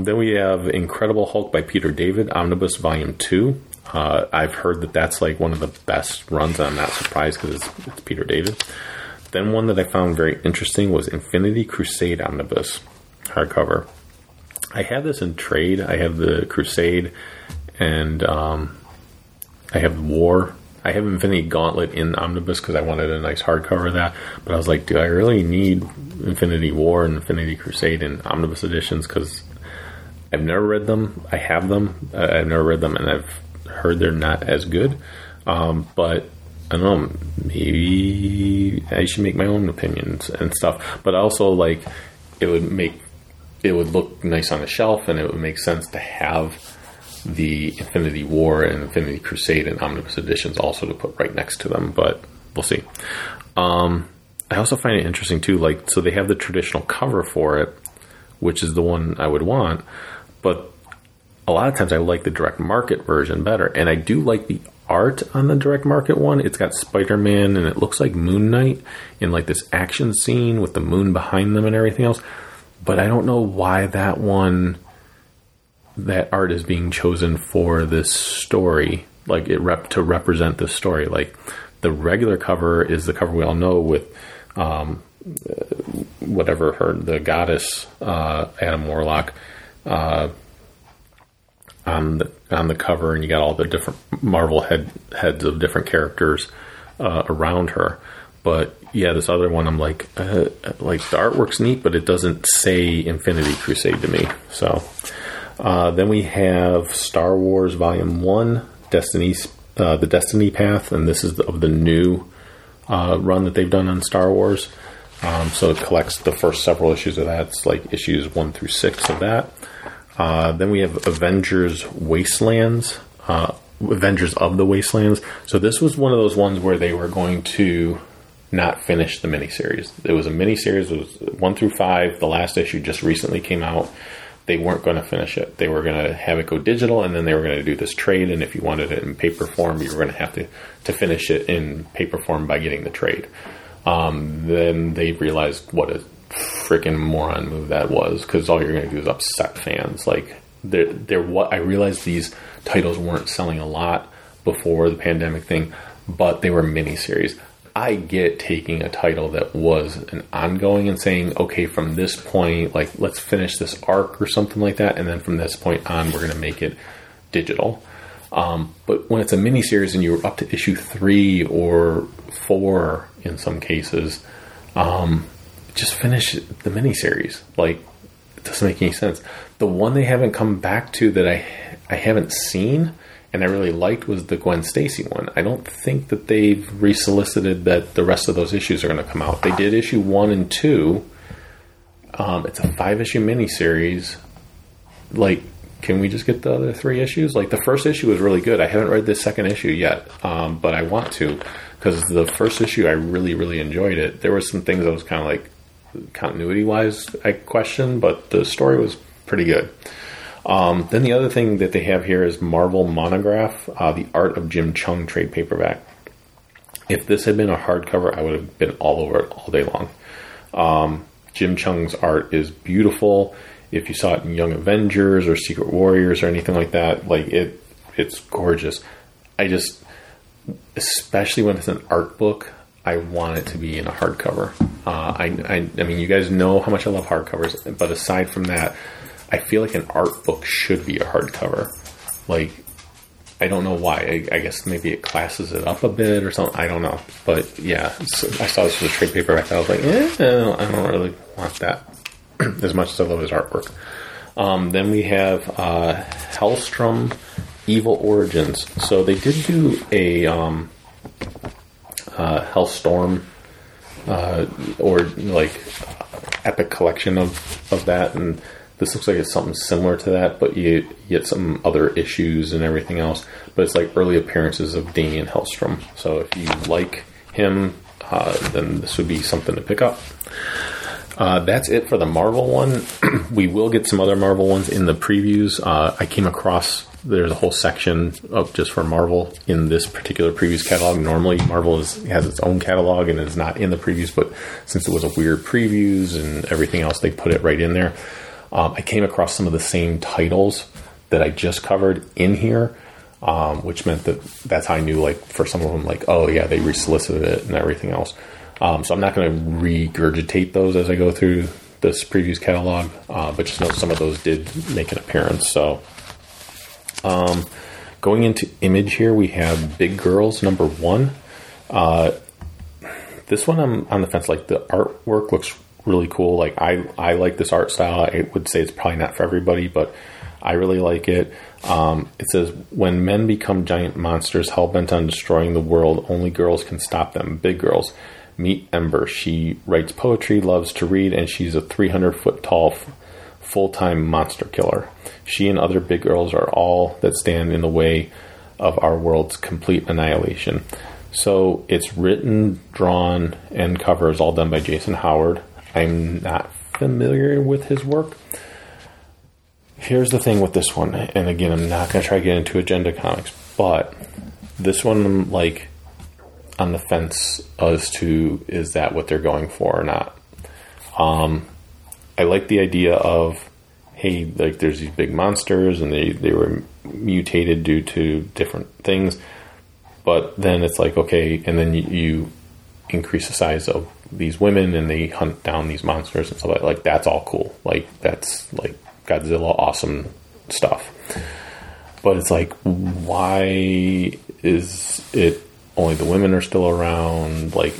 then we have Incredible Hulk by Peter David, Omnibus Volume 2. I've heard that's like one of the best runs, and I'm not surprised because it's Peter David. Then one that I found very interesting was Infinity Crusade Omnibus, hardcover. I have this in trade. I have the Crusade, and I have War. I have Infinity Gauntlet in Omnibus because I wanted a nice hardcover of that. But I was like, do I really need Infinity War and Infinity Crusade in Omnibus editions? Because I've never read them. I have them. I've never read them, and I've heard they're not as good. But I don't know. Maybe I should make my own opinions and stuff. But also, like, it would look nice on a shelf, and it would make sense to have the Infinity War and Infinity Crusade and Omnibus editions also to put right next to them, but we'll see. I also find it interesting too, like, so they have the traditional cover for it, which is the one I would want, but a lot of times I like the direct market version better, and I do like the art on the direct market one. It's got Spider-Man and it looks like Moon Knight in like this action scene with the moon behind them and everything else. But I don't know why that one, that art is being chosen for this story, like it to represent this story. Like the regular cover is the cover we all know with whatever her, the goddess Adam Warlock on the cover, and you got all the different Marvel heads of different characters around her. But yeah, this other one, I'm like the artwork's neat, but it doesn't say Infinity Crusade to me. So then we have Star Wars Volume 1, the Destiny Path, and this is of the new run that they've done on Star Wars. So it collects the first several issues of that. It's like issues 1 through 6 of that. Then we have Avengers of the Wastelands. So this was one of those ones where they were going to not finish the miniseries. It was a miniseries. It was 1 through 5. The last issue just recently came out. They weren't going to finish it. They were going to have it go digital, and then they were going to do this trade. And if you wanted it in paper form, you were going to have to finish it in paper form by getting the trade. Then they realized what a freaking moron move that was, because all you're going to do is upset fans. Like I realized these titles weren't selling a lot before the pandemic thing, but they were miniseries. I get taking a title that was an ongoing and saying, okay, from this point, like let's finish this arc or something like that, and then from this point on, we're going to make it digital. But when it's a miniseries and you're up to issue 3 or 4 in some cases, just finish the miniseries. Like it doesn't make any sense. The one they haven't come back to that I haven't seen and I really liked was the Gwen Stacy one. I don't think that they've resolicited that the rest of those issues are going to come out. They did issue 1 and 2. It's a 5-issue miniseries. Like, can we just get the other 3 issues? Like the first issue was really good. I haven't read the second issue yet, but I want to, because the first issue I really, really enjoyed it. There were some things I was kind of like, continuity wise I question, but the story was pretty good. Then the other thing that they have here is Marvel Monograph, the Art of Jim Chung trade paperback. If this had been a hardcover, I would have been all over it all day long. Jim Chung's art is beautiful. If you saw it in Young Avengers or Secret Warriors or anything like that, like it's gorgeous. I just, especially when it's an art book, I want it to be in a hardcover. I mean, you guys know how much I love hardcovers, but aside from that, I feel like an art book should be a hardcover. Like, I don't know why. I guess maybe it classes it up a bit or something. I don't know. But yeah, so I saw this as a trade paperback. I was like, I don't really want that as much as I love his artwork. Then we have Hellstrom Evil Origins. So they did do a Hellstorm or like epic collection of that, and this looks like it's something similar to that, but you get some other issues and everything else, but it's like early appearances of Damien Hellstrom. So if you like him, then this would be something to pick up. That's it for the Marvel one. We will get some other Marvel ones in the previews. I came across, there's a whole section up just for Marvel in this particular previews catalog. Normally Marvel has its own catalog and is not in the previews, but since it was a weird previews and everything else, they put it right in there. I came across some of the same titles that I just covered in here, which meant that's how I knew, like for some of them, like, oh yeah, they resolicited it and everything else. So I'm not going to regurgitate those as I go through this previews catalog, but just know some of those did make an appearance. So going into Image here, we have Big Girls #1. This one I'm on the fence. Like the artwork looks really cool. Like I like this art style. I would say it's probably not for everybody, but I really like it. It says, when men become giant monsters hell-bent on destroying the world, only girls can stop them. Big girls. Meet Ember. She writes poetry, loves to read, and she's a 300-foot-tall full-time monster killer. She and other big girls are all that stand in the way of our world's complete annihilation. So it's written, drawn, and covers all done by Jason Howard. I'm not familiar with his work. Here's the thing with this one, and again, I'm not going to try to get into Agenda Comics, but This one, I'm like on the fence as to is that what they're going for or not. I like the idea of, hey, like there's these big monsters and they were mutated due to different things. But then it's like, okay, and then you increase the size of these women and they hunt down these monsters and stuff like that. Like, that's all cool. Like, that's like Godzilla awesome stuff. But it's like, why is it only the women are still around? Like,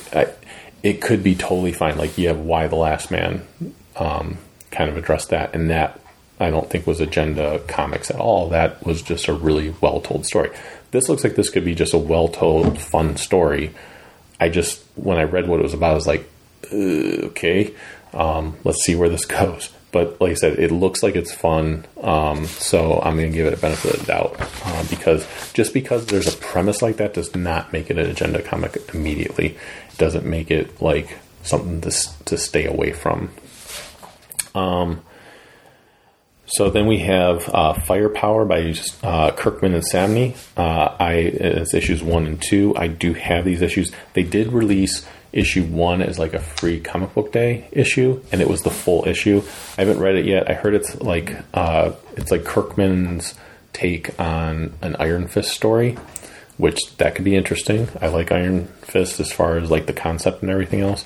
it could be totally fine. Like, you have Why the Last Man kind of addressed that, and that I don't think was agenda comics at all. That was just a really well-told story. This looks like this could be just a well-told, fun story. I just, when I read what it was about, I was like, okay, let's see where this goes. But like I said, it looks like it's fun, so I'm going to give it a benefit of the doubt. Because just because there's a premise like that does not make it an agenda comic immediately. It doesn't make it like something to stay away from. So then we have Firepower by Kirkman and Samney. It's issues 1 and 2. I do have these issues. They did release issue 1 as like a free comic book day issue, and it was the full issue. I haven't read it yet. I heard it's like Kirkman's take on an Iron Fist story, which that could be interesting. I like Iron Fist as far as like the concept and everything else.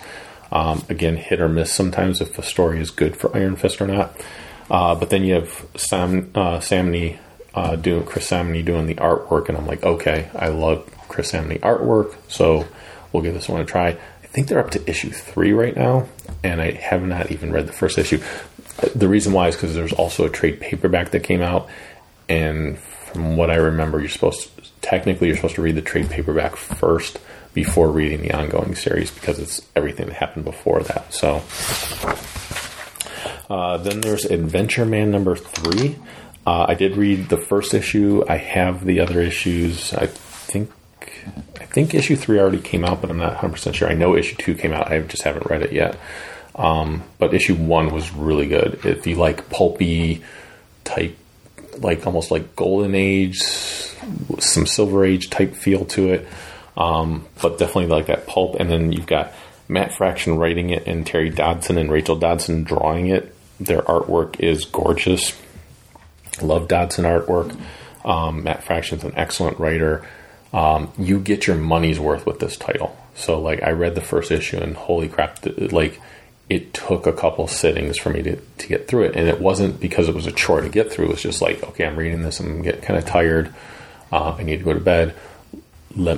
Again, hit or miss sometimes if the story is good for Iron Fist or not. But then you have Chris Samney doing the artwork, and I'm like, okay, I love Chris Samney artwork, so we'll give this one a try. I think they're up to issue 3 right now, and I have not even read the first issue. The reason why is because there's also a trade paperback that came out, and from what I remember, you're supposed to read the trade paperback first before reading the ongoing series, because it's everything that happened before that. So... then there's Adventure Man number 3. I did read the first issue. I have the other issues. I think issue 3 already came out, but I'm not 100% sure. I know issue 2 came out. I just haven't read it yet. But issue 1 was really good. If you like pulpy type, like almost like Golden Age, some Silver Age type feel to it. But definitely like that pulp. And then you've got Matt Fraction writing it and Terry Dodson and Rachel Dodson drawing it. Their artwork is gorgeous. Love Dodson artwork. Matt Fraction's an excellent writer. You get your money's worth with this title. So, like, I read the first issue and holy crap, like, it took a couple sittings for me to get through it. And it wasn't because it was a chore to get through. It was just like, okay, I'm reading this. I'm getting kind of tired. I need to go to bed. I'm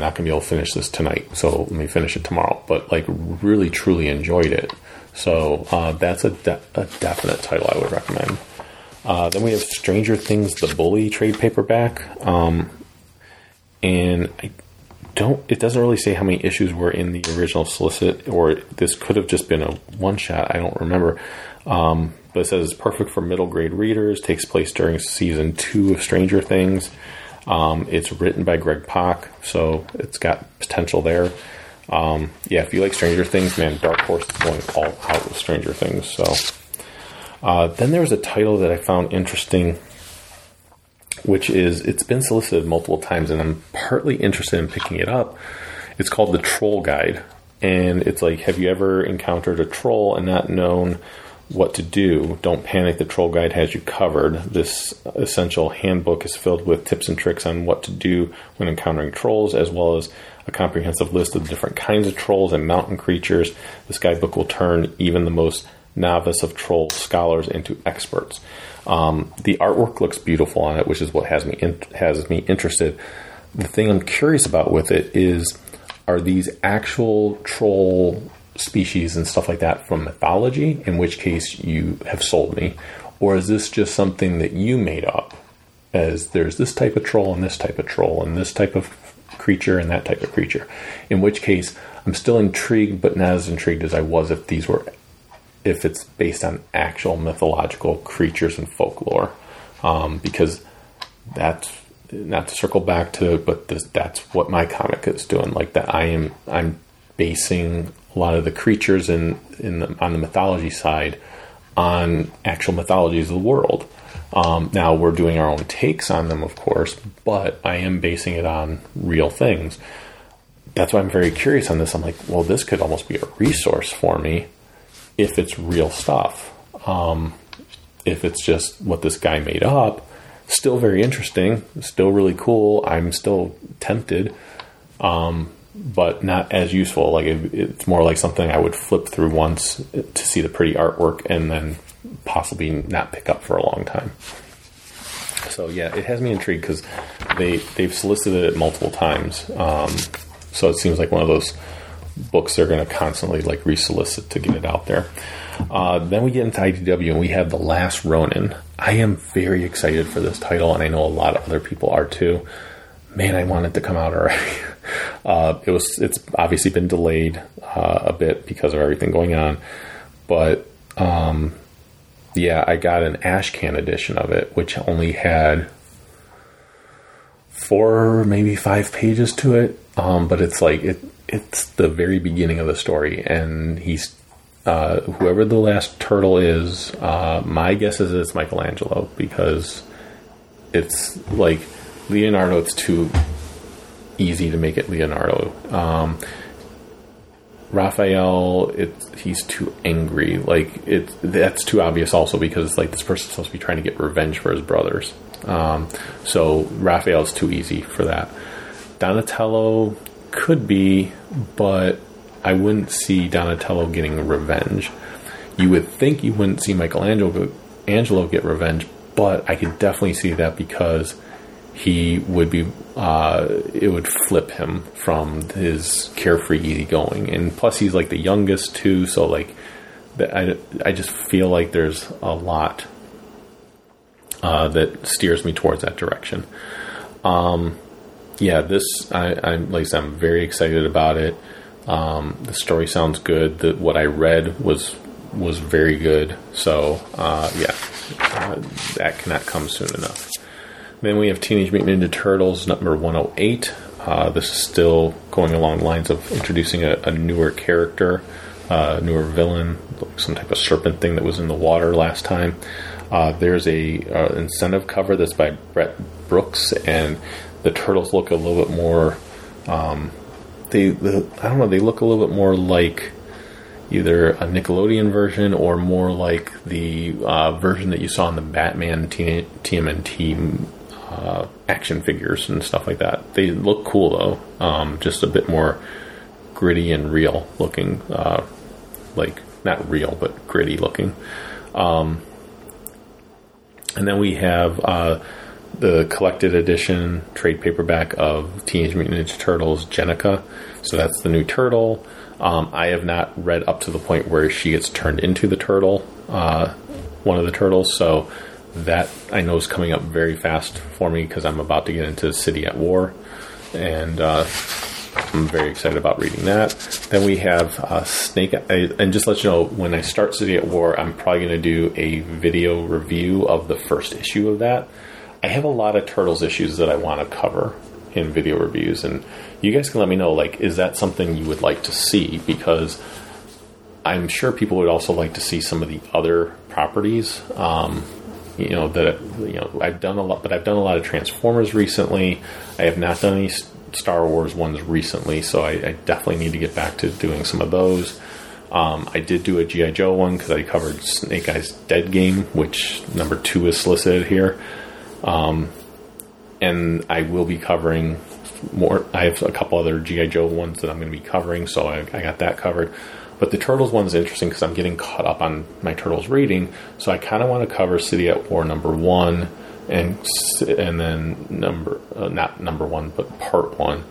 not going to be able to finish this tonight, so let me finish it tomorrow. But, like, really, truly enjoyed it. So that's a definite title I would recommend. Then we have Stranger Things The Bully trade paperback. And it doesn't really say how many issues were in the original solicit, or this could have just been a one-shot. I don't remember. But it says it's perfect for middle-grade readers. Takes place during Season 2 of Stranger Things. It's written by Greg Pak, so it's got potential there. Yeah, if you like Stranger Things, man, Dark Horse is going all out with Stranger Things. So, then there was a title that I found interesting, which is, it's been solicited multiple times, and I'm partly interested in picking it up. It's called The Troll Guide, and it's like, have you ever encountered a troll and not known what to do? Don't panic. The Troll Guide has you covered. This essential handbook is filled with tips and tricks on what to do when encountering trolls, as well as a comprehensive list of the different kinds of trolls and mountain creatures. This guidebook will turn even the most novice of troll scholars into experts. The artwork looks beautiful on it, which is what has me interested. The thing I'm curious about with it is, are these actual troll species and stuff like that from mythology, in which case you have sold me, or is this just something that you made up, as there's this type of troll and this type of troll and this type of creature and that type of creature, in which case I'm still intrigued but not as intrigued as I was if it's based on actual mythological creatures and folklore, because that's not to circle back to, but that's what my comic is doing, like that I'm basing a lot of the creatures on the mythology side on actual mythologies of the world. Now, we're doing our own takes on them, of course, but I am basing it on real things. That's why I'm very curious on this. I'm like, well, this could almost be a resource for me if it's real stuff. If it's just what this guy made up, still very interesting, still really cool. I'm still tempted, but not as useful. Like it's more like something I would flip through once to see the pretty artwork and then possibly not pick up for a long time. So yeah, it has me intrigued because they've solicited it multiple times. So it seems like one of those books they're going to constantly like resolicit to get it out there. Then we get into IDW and we have The Last Ronin. I am very excited for this title, and I know a lot of other people are too. Man, I want it to come out already. It's obviously been delayed a bit because of everything going on, but yeah, I got an Ashcan edition of it, which only had 4, maybe 5 pages to it. But it's like it's the very beginning of the story, and he's whoever the last turtle is. My guess is it's Michelangelo, because it's like Leonardo. It's too easy to make it Leonardo. Raphael, he's too angry. Like that's too obvious also, because like this person's supposed to be trying to get revenge for his brothers. So Raphael's too easy for that. Donatello could be, but I wouldn't see Donatello getting revenge. You would think you wouldn't see Michelangelo get revenge, but I could definitely see that, because he would be, it would flip him from his carefree easygoing. And plus he's like the youngest too. So like I just feel like there's a lot, that steers me towards that direction. Yeah, this I'm very excited about it. The story sounds good. What I read was very good. So that cannot come soon enough. Then we have Teenage Mutant Ninja Turtles number 108. This is still going along the lines of introducing a newer character, newer villain, like some type of serpent thing that was in the water last time. There's a incentive cover that's by Brett Brooks, and the turtles look a little bit more, I don't know, they look a little bit more like either a Nickelodeon version or more like the version that you saw in the Batman TMNT action figures and stuff like that. They look cool though, just a bit more gritty and real looking, like not real, but gritty looking. And then we have, the collected edition trade paperback of Teenage Mutant Ninja Turtles Jenica. So that's the new turtle. I have not read up to the point where she gets turned into the turtle, one of the turtles. So that I know is coming up very fast for me, because I'm about to get into City at War, and I'm very excited about reading that. Then we have Snake Eyes, and just to let you know, when I start City at War, I'm probably going to do a video review of the first issue of that. I have a lot of Turtles issues that I want to cover in video reviews, and you guys can let me know, like, is that something you would like to see? Because I'm sure people would also like to see some of the other properties, I've done a lot, but I've done a lot of Transformers recently. I have not done any Star Wars ones recently, so I definitely need to get back to doing some of those. I did do a G.I. Joe one, because I covered Snake Eyes Dead Game, which number 2 is solicited here. And I will be covering more. I have a couple other G.I. Joe ones that I'm going to be covering, so I got that covered. But the Turtles one's interesting, because I'm getting caught up on my Turtles reading, so I kind of want to cover City at War number 1, and then part 1,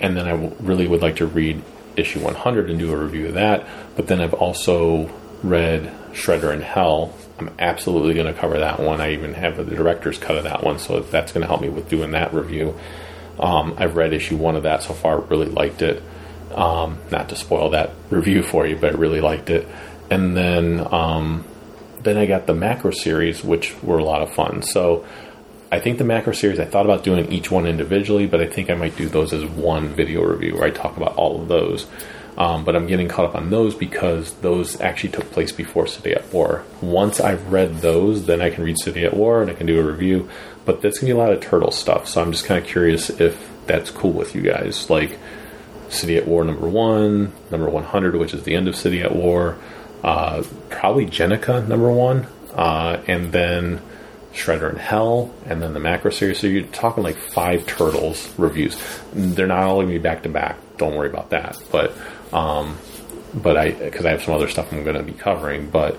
and then really would like to read issue 100 and do a review of that. But then I've also read Shredder in Hell. I'm absolutely going to cover that one. I even have the director's cut of that one, so that's going to help me with doing that review. I've read issue 1 of that so far, really liked it. Not to spoil that review for you, but I really liked it. And then I got the macro series, which were a lot of fun. So I think the macro series, I thought about doing each one individually, but I think I might do those as one video review where I talk about all of those. But I'm getting caught up on those because those actually took place before City at War. Once I've read those, then I can read City at War and I can do a review. But that's going to be a lot of turtle stuff. So I'm just kind of curious if that's cool with you guys. Like City at War number 1, number 100, which is the end of City at War. Probably Jenica number 1. And then Shredder in Hell, and then the Macro series. So you're talking like 5 Turtles reviews. They're not all going to be back to back. Don't worry about that. But because I have some other stuff I'm going to be covering. But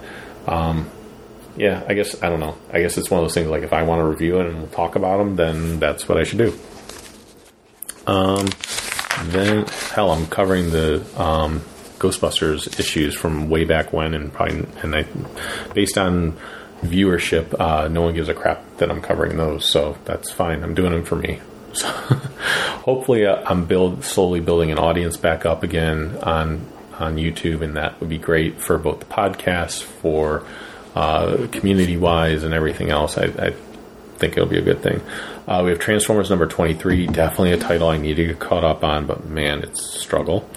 yeah, I guess I don't know. I guess it's one of those things. Like if I want to review it and we'll talk about them, then that's what I should do. Then hell, I'm covering the Ghostbusters issues from way back when, and probably based on viewership, no one gives a crap that I'm covering those, so that's fine. I'm doing them for me. So hopefully I'm slowly building an audience back up again on YouTube, and that would be great for both the podcast, for community wise and everything else. I think it'll be a good thing. We have Transformers number 23, definitely a title I need to get caught up on, but man, it's a struggle.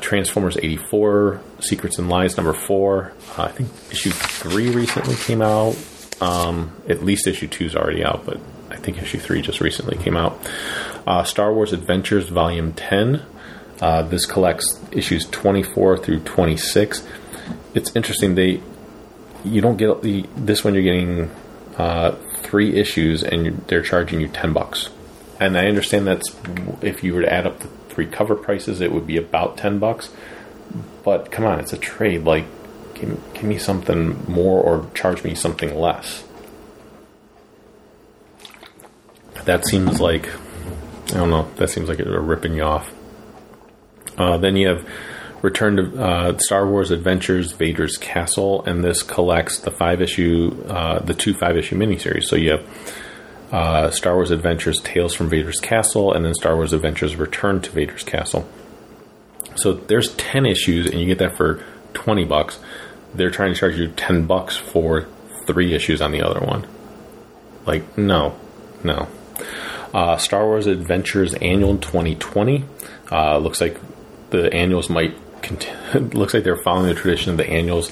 Transformers 84, Secrets and Lies number 4. I think issue 3 recently came out. At least issue 2's already out, but I think issue 3 just recently came out. Star Wars Adventures volume 10. This collects issues 24 through 26. It's interesting. You don't get this one. You're getting 3 issues, and they're charging you $10. And I understand that's, if you were to add up the 3 cover prices, it would be about $10. But come on, it's a trade. Like, give me something more, or charge me something less. That seems like, I don't know. That seems like they're ripping you off. Then you have Return to Star Wars Adventures Vader's Castle, and this collects the 2 5-issue miniseries. So you have Star Wars Adventures Tales from Vader's Castle, and then Star Wars Adventures Return to Vader's Castle. So there's 10 issues, and you get that for $20. They're trying to charge you $10 for 3 issues on the other one. Like, no. Star Wars Adventures Annual 2020. Looks like the annuals might looks like they're following the tradition of the annuals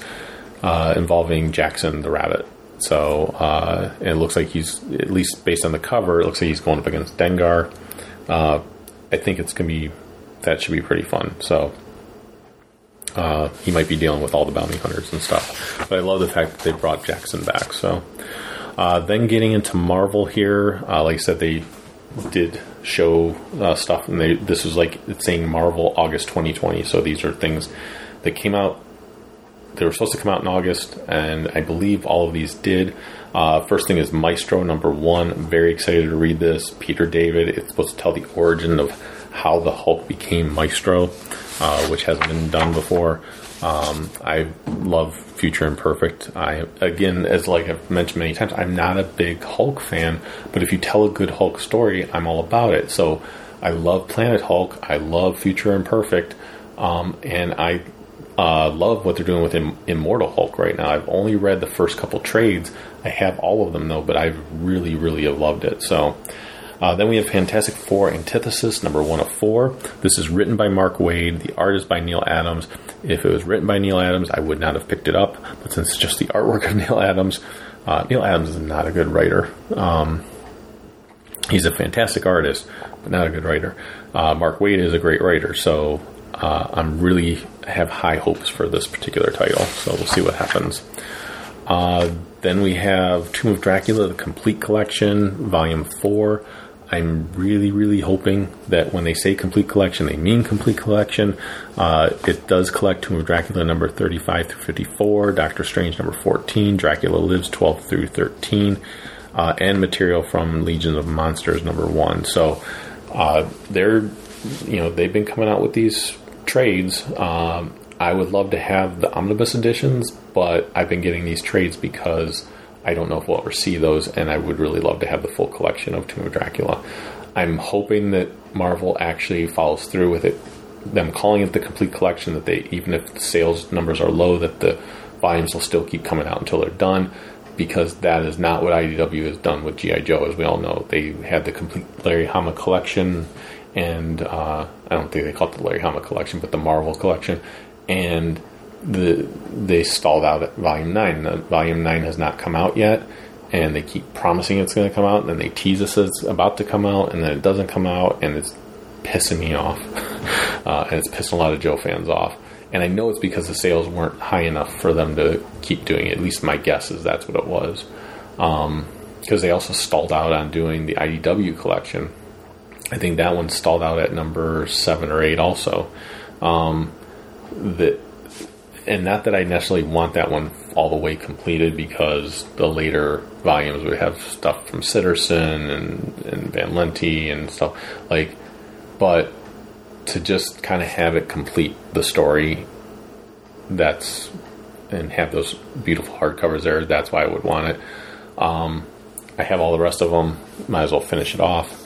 involving Jackson the Rabbit. So and it looks like he's, at least based on the cover, it looks like he's going up against Dengar. I think it's going to be, that should be pretty fun. So he might be dealing with all the bounty hunters and stuff. But I love the fact that they brought Jackson back. So then getting into Marvel here, like I said, they did show stuff, and this was like, it's saying Marvel August 2020, so these are things that came out, they were supposed to come out in August, and I believe all of these did. First thing is Maestro number 1. I'm very excited to read this. Peter David, it's supposed to tell the origin of how the Hulk became Maestro, which hasn't been done before. I love Future Imperfect. Again, as like I've mentioned many times, I'm not a big Hulk fan, but if you tell a good Hulk story, I'm all about it. So I love Planet Hulk. I love Future Imperfect. And I love what they're doing with Immortal Hulk right now. I've only read the first couple trades. I have all of them though, but I really, really have loved it. So then we have Fantastic Four Antithesis, number 1 of 4. This is written by Mark Waid. The art is by Neil Adams. If it was written by Neil Adams, I would not have picked it up. But since it's just the artwork of Neil Adams is not a good writer. He's a fantastic artist, but not a good writer. Mark Waid is a great writer, so I'm really have high hopes for this particular title. So we'll see what happens. Then we have Tomb of Dracula, the Complete Collection, Volume 4. I'm really, really hoping that when they say Complete Collection, they mean Complete Collection. It does collect Tomb of Dracula number 35 through 54, Doctor Strange number 14, Dracula Lives 12 through 13, and material from Legion of Monsters number 1. So they've been coming out with these trades. I would love to have the omnibus editions, but I've been getting these trades because I don't know if we'll ever see those, and I would really love to have the full collection of Tomb of Dracula. I'm hoping that Marvel actually follows through with it, them calling it the Complete Collection, that they, even if the sales numbers are low, that the volumes will still keep coming out until they're done, because that is not what IDW has done with G.I. Joe, as we all know. They had the Complete Larry Hama Collection, and I don't think they call it the Larry Hama collection, but the Marvel collection, and they stalled out at Volume 9. Volume 9 has not come out yet, and they keep promising it's going to come out, and then they tease us it's about to come out, and then it doesn't come out, and it's pissing me off. And it's pissing a lot of Joe fans off. And I know it's because the sales weren't high enough for them to keep doing it. At least my guess is that's what it was. Because they also stalled out on doing the IDW collection. I think that one stalled out at number 7 or 8 also. And not that I necessarily want that one all the way completed, because the later volumes would have stuff from Sitterson and Van Lente and stuff like. But to just kind of have it complete the story, and have those beautiful hardcovers there, that's why I would want it. I have all the rest of them. Might as well finish it off.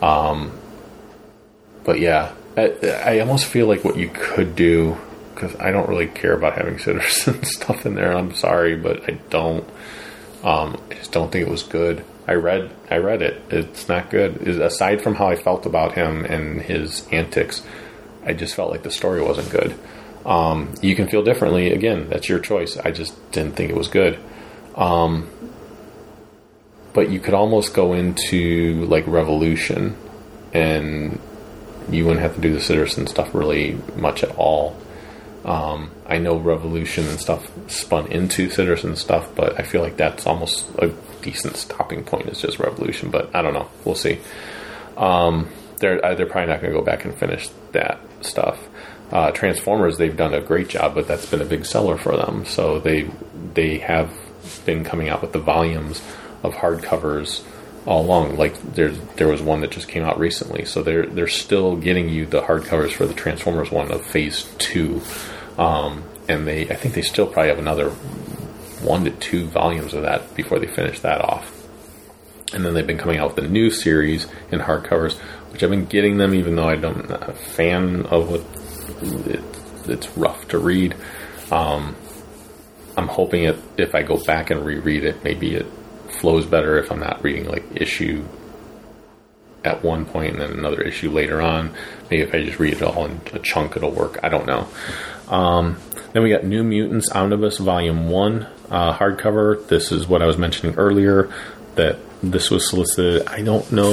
But yeah, I almost feel like what you could do, because I don't really care about having Sitterson stuff in there. I'm sorry, but I don't. I just don't think it was good. I read it. It's not good. Aside from how I felt about him and his antics, I just felt like the story wasn't good. You can feel differently. Again, that's your choice. I just didn't think it was good. But you could almost go into like Revolution, and you wouldn't have to do the Sitterson stuff really much at all. I know Revolution and stuff spun into Sitterson stuff, but I feel like that's almost a decent stopping point, is just Revolution. But I don't know. We'll see. They're probably not going to go back and finish that stuff. Transformers, they've done a great job, but that's been a big seller for them. So they have been coming out with the volumes of hardcovers all along. Like there was one that just came out recently. So they're still getting you the hardcovers for the Transformers one of Phase 2. And I think they still probably have another 1 to 2 volumes of that before they finish that off. And then they've been coming out with a new series in hardcovers, which I've been getting them, even though I'm not a fan of it. It's rough to read. I'm hoping if I go back and reread it, maybe it flows better if I'm not reading like issue at one point and then another issue later on. Maybe if I just read it all in a chunk, it'll work. I don't know. Then we got New Mutants Omnibus Volume 1 hardcover. This is what I was mentioning earlier, that this was solicited. I don't know.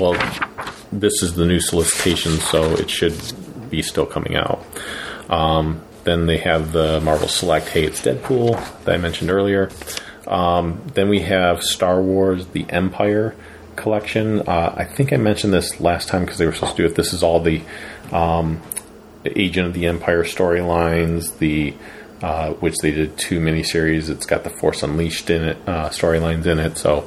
Well, this is the new solicitation, so it should be still coming out. Then they have the Marvel Select Hey It's Deadpool that I mentioned earlier. Then we have Star Wars The Empire collection. I think I mentioned this last time because they were supposed to do it. This is all the Agent of the Empire storylines, which they did 2 miniseries. It's got the Force Unleashed in it, storylines in it, so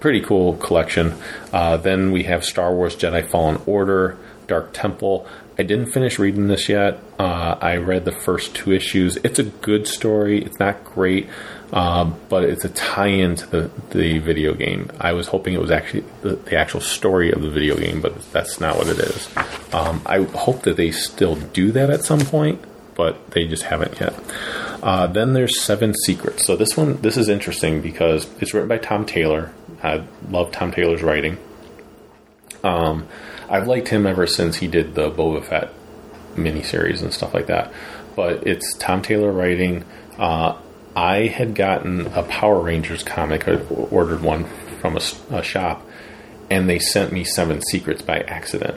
pretty cool collection. Then we have Star Wars Jedi Fallen Order, Dark Temple. I didn't finish reading this yet. I read the first 2 issues. It's a good story. It's not great, but it's a tie-in to the video game. I was hoping it was actually the actual story of the video game, but that's not what it is. I hope that they still do that at some point, but they just haven't yet. Then there's Seven Secrets. So this is interesting because it's written by Tom Taylor. I love Tom Taylor's writing. I've liked him ever since he did the Boba Fett miniseries and stuff like that. But it's Tom Taylor writing. I had gotten a Power Rangers comic. I ordered one from a shop, and they sent me Seven Secrets by accident.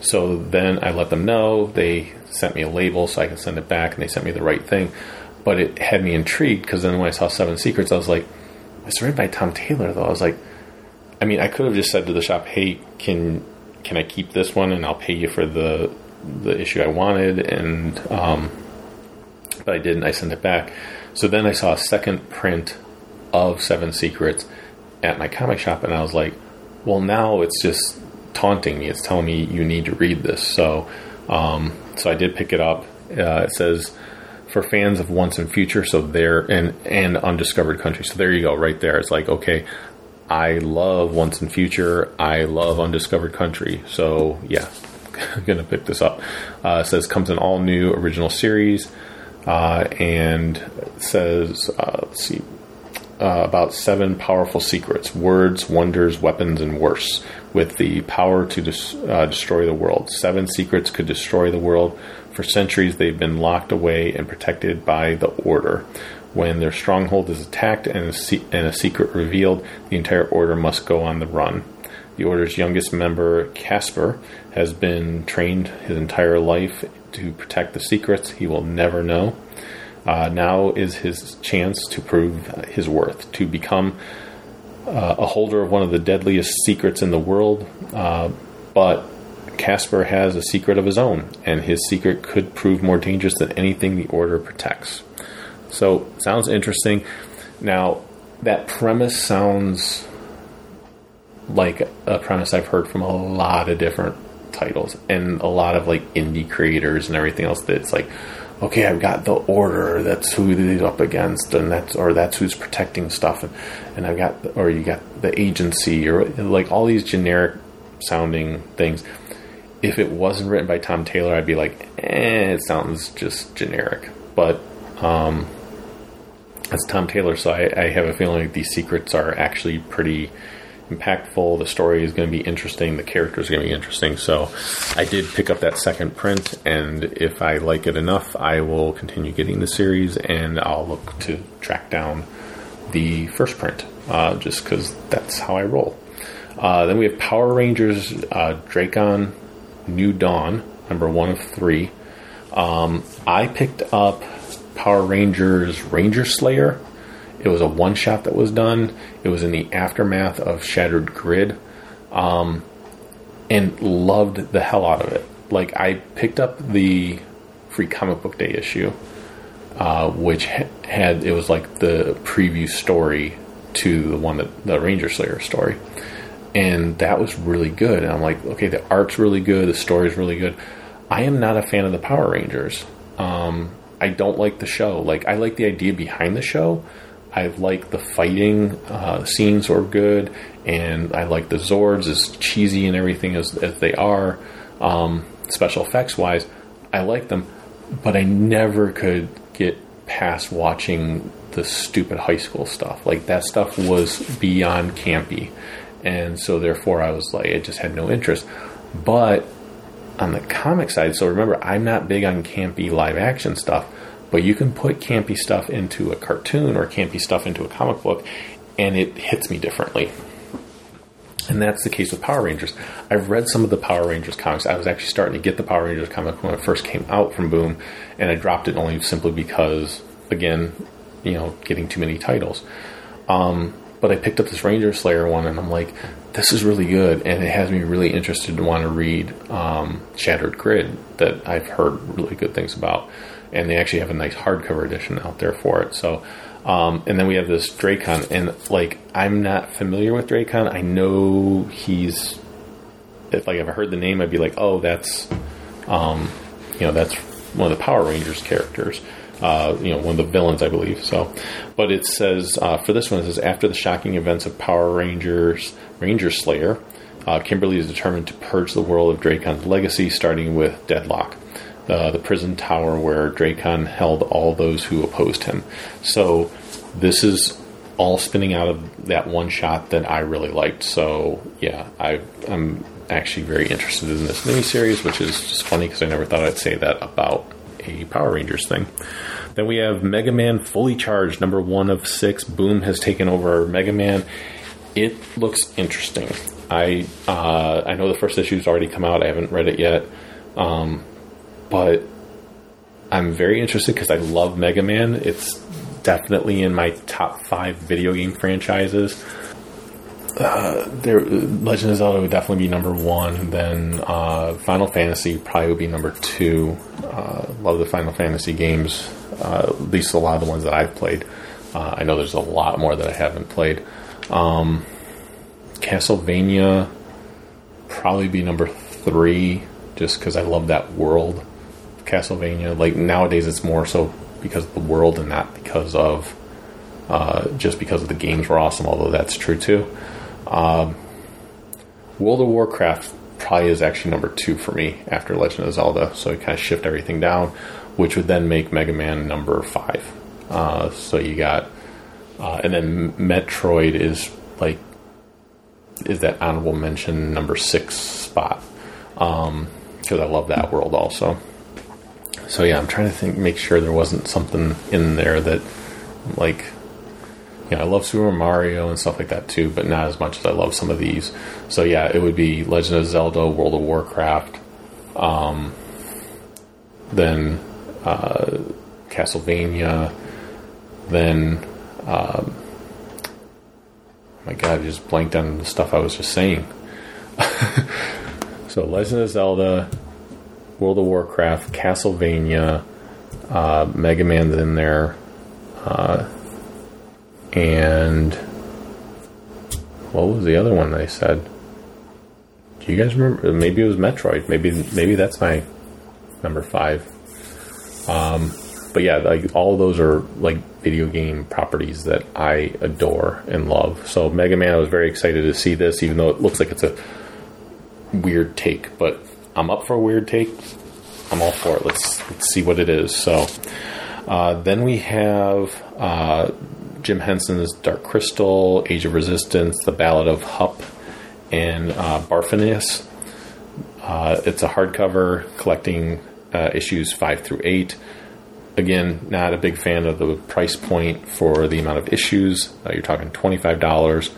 So then I let them know. They sent me a label so I could send it back, and they sent me the right thing. But it had me intrigued, because then when I saw Seven Secrets, I was like, it's written by Tom Taylor, though. I was like, I mean, I could have just said to the shop, hey, can I keep this one and I'll pay you for the issue I wanted, and but I didn't. I sent it back. So then I saw a second print of Seven Secrets at my comic shop, and I was like, well, now it's just taunting me. It's telling me you need to read this. So I did pick it up. It says for fans of Once and Future, so there and Undiscovered Country. So there you go, right there. It's like, okay, I love Once and Future. I love Undiscovered Country. So, yeah, I'm going to pick this up. It says comes in all new original series. And it says, about 7 powerful secrets, words, wonders, weapons, and worse, with the power to destroy the world. 7 secrets could destroy the world. For centuries, they've been locked away and protected by the Order. When their stronghold is attacked and a secret revealed, the entire Order must go on the run. The Order's youngest member, Casper, has been trained his entire life to protect the secrets he will never know. Now is his chance to prove his worth, to become a holder of one of the deadliest secrets in the world. But Casper has a secret of his own, and his secret could prove more dangerous than anything the Order protects. So, sounds interesting. Now, that premise sounds like a premise I've heard from a lot of different titles and a lot of like indie creators and everything else. That's like, okay, I've got the Order. That's who they're up against, and that's who's protecting stuff. And I've got, or you got the Agency, or like all these generic sounding things. If it wasn't written by Tom Taylor, I'd be like, it sounds just generic. But it's Tom Taylor, so I have a feeling like these secrets are actually pretty impactful. The story is going to be interesting. The characters are going to be interesting. So I did pick up that second print, and if I like it enough, I will continue getting the series, and I'll look to track down the first print, just because that's how I roll. Then we have Power Rangers Dracon New Dawn, number 1 of 3. I picked up Power Rangers Ranger Slayer. It was a one-shot that was done. It was in the aftermath of Shattered Grid, and loved the hell out of it. Like, I picked up the Free Comic Book Day issue, which had, it was like the preview story to the one that the Ranger Slayer story, and that was really good. And I'm like, okay, the art's really good, the story's really good. I am not a fan of the Power Rangers. I don't like the show. Like, I like the idea behind the show. I like the fighting scenes are good, and I like the Zords, as cheesy and everything as they are, special effects wise. I like them, but I never could get past watching the stupid high school stuff. Like, that stuff was beyond campy, and so therefore I was like, I just had no interest. But on the comic side, so remember, I'm not big on campy live action stuff. But you can put campy stuff into a cartoon or campy stuff into a comic book, and it hits me differently. And that's the case with Power Rangers. I've read some of the Power Rangers comics. I was actually starting to get the Power Rangers comic when it first came out from Boom, and I dropped it only simply because, again, you know, getting too many titles. But I picked up this Ranger Slayer one, and I'm like, this is really good, and it has me really interested to want to read Shattered Grid, that I've heard really good things about. And they actually have a nice hardcover edition out there for it. So, and then we have this Dracon, and like, I'm not familiar with Dracon. I know he's, if like, if I heard the name, I'd be like, oh, that's, you know, that's one of the Power Rangers characters. You know, one of the villains, I believe. So, but it says, for this one, it says, after the shocking events of Power Rangers, Ranger Slayer, Kimberly is determined to purge the world of Dracon's legacy, starting with Deadlock, the prison tower where Dracon held all those who opposed him. So this is all spinning out of that one shot that I really liked. So yeah, I'm actually very interested in this miniseries, which is just funny because I never thought I'd say that about a Power Rangers thing. Then we have Mega Man Fully Charged, number 1 of 6. Boom has taken over Mega Man. It looks interesting. I know the first issue's already come out. I haven't read it yet. But I'm very interested because I love Mega Man. It's definitely in my top 5 video game franchises. Legend of Zelda would definitely be number 1. Then Final Fantasy probably would be number 2. Love the Final Fantasy games, at least a lot of the ones that I've played. I know there's a lot more that I haven't played. Castlevania probably be number 3, just because I love that world. Castlevania, like, nowadays it's more so because of the world and not because of just because of the games were awesome, although that's true too. World of Warcraft probably is actually number 2 for me after Legend of Zelda, so you kind of shift everything down, which would then make Mega Man number 5. So you got And then Metroid is like is that honorable mention number 6 spot, because I love that world also. So yeah, I'm trying to think, make sure there wasn't something in there that like, you know, I love Super Mario and stuff like that too, but not as much as I love some of these. So yeah, it would be Legend of Zelda, World of Warcraft, then Castlevania, then my God, I just blanked on the stuff I was just saying. So Legend of Zelda, World of Warcraft, Castlevania, Mega Man's in there, and what was the other one that I said? Do you guys remember? Maybe it was Metroid. Maybe that's my number 5. But yeah, like all of those are like video game properties that I adore and love. So Mega Man, I was very excited to see this, even though it looks like it's a weird take, but I'm up for a weird take. I'm all for it. Let's see what it is. So then we have Jim Henson's Dark Crystal, Age of Resistance, The Ballad of Hup, and Barfanius. It's a hardcover collecting issues 5 through 8. Again, not a big fan of the price point for the amount of issues. You're talking $25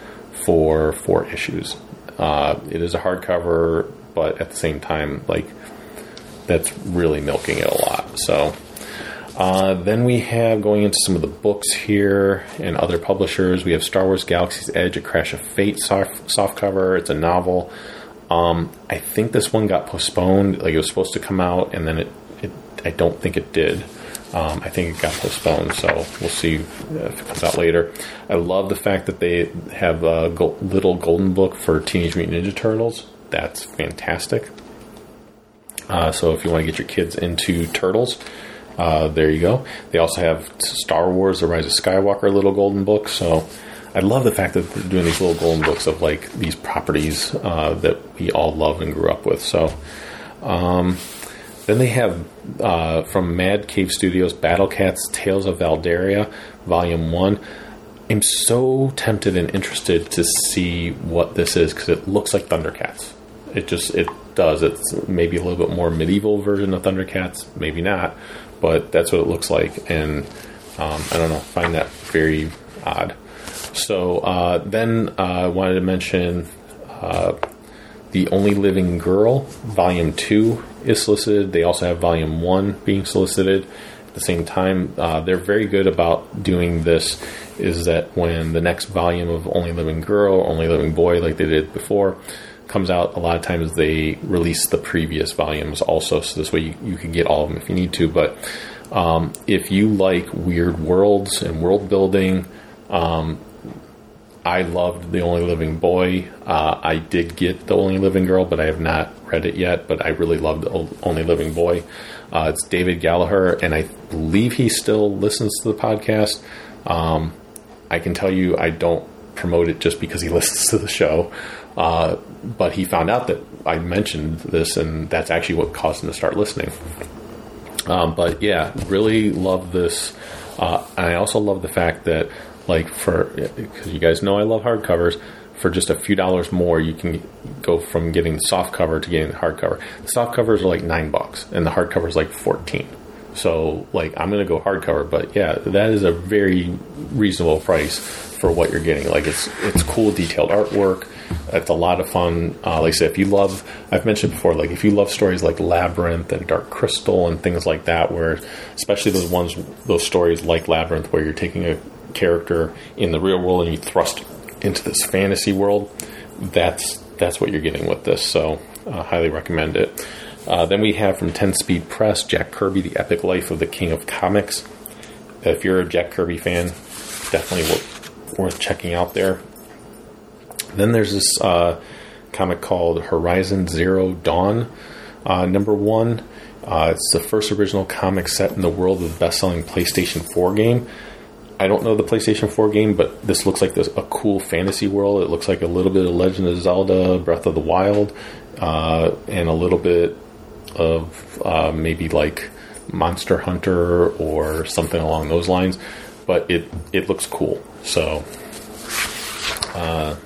for 4 issues. It is a hardcover, but at the same time, like, that's really milking it a lot. So then we have, going into some of the books here and other publishers, we have Star Wars Galaxy's Edge, A Crash of Fate softcover. It's a novel. I think this one got postponed. Like, it was supposed to come out, and then it I don't think it did. I think it got postponed, so we'll see if it comes out later. I love the fact that they have a little golden book for Teenage Mutant Ninja Turtles. That's fantastic. So if you want to get your kids into Turtles, there you go. They also have Star Wars, The Rise of Skywalker, little golden book. So I love the fact that they're doing these little golden books of like these properties that we all love and grew up with. So then they have, from Mad Cave Studios, Battle Cats, Tales of Valderia, Volume 1. I'm so tempted and interested to see what this is, because it looks like Thundercats. It does. It's maybe a little bit more medieval version of Thundercats, maybe not, but that's what it looks like. And I don't know, find that very odd. So then I wanted to mention The Only Living Girl, Volume 2 is solicited. They also have Volume 1 being solicited at the same time. They're very good about doing this, is that when the next volume of Only Living Girl, Only Living Boy, like they did before, comes out, a lot of times they release the previous volumes also, so this way you can get all of them if you need to. But if you like weird worlds and world building, I loved The Only Living Boy. I did get The Only Living Girl, but I have not read it yet. But I really loved The Only Living Boy. It's David Gallagher, and I believe he still listens to the podcast. I can tell you I don't promote it just because he listens to the show. But he found out that I mentioned this, and that's actually what caused him to start listening. But yeah, really love this. And I also love the fact that, like, because you guys know I love hardcovers, for just a few dollars more, you can go from getting softcover to getting the hardcover. The softcovers are like $9, and the hardcover is like $14. So, like, I'm going to go hardcover, but yeah, that is a very reasonable price for what you're getting. Like, it's cool, detailed artwork. It's a lot of fun. Like I said, if you love, I've mentioned before, like, if you love stories like Labyrinth and Dark Crystal and things like that, where, especially those stories like Labyrinth, where you're taking a character in the real world and you thrust into this fantasy world, that's what you're getting with this. So I highly recommend it. Then we have, from 10 Speed Press, Jack Kirby, The Epic Life of the King of Comics. If you're a Jack Kirby fan, definitely worth checking out there. Then there's this comic called Horizon Zero Dawn, #1. It's the first original comic set in the world of the best-selling PlayStation 4 game. I don't know the PlayStation 4 game, but this looks like a cool fantasy world. It looks like a little bit of Legend of Zelda, Breath of the Wild, and a little bit of maybe like Monster Hunter or something along those lines. but it looks cool. So it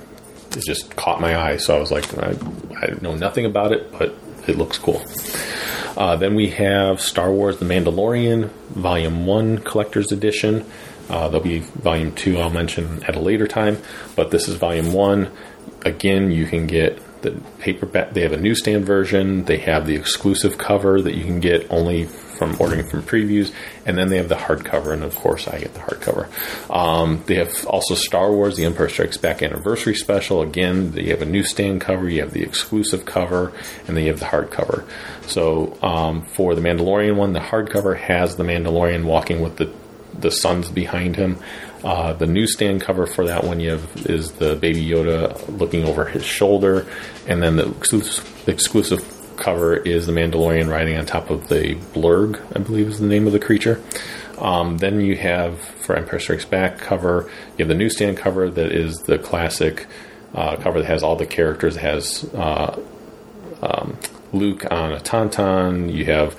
just caught my eye. So I was like, I know nothing about it, but it looks cool. Then we have Star Wars The Mandalorian, Volume 1 Collector's Edition. There'll be Volume 2 I'll mention at a later time, but this is Volume 1. Again, you can get the paperback. They have a newsstand version. They have the exclusive cover that you can get only from ordering from previews. And then they have the hardcover, and of course I get the hardcover. They have also Star Wars The Empire Strikes Back Anniversary Special. Again, you have a newsstand cover, you have the exclusive cover, and then you have the hardcover. So for the Mandalorian one, the hardcover has the Mandalorian walking with the suns behind him. The newsstand cover for that one is the Baby Yoda looking over his shoulder, and then the exclusive cover is the Mandalorian riding on top of the Blurg, I believe is the name of the creature. Then you have, for Empire Strikes Back cover, you have the newsstand cover that is the classic cover that has all the characters. It has Luke on a Tauntaun. You have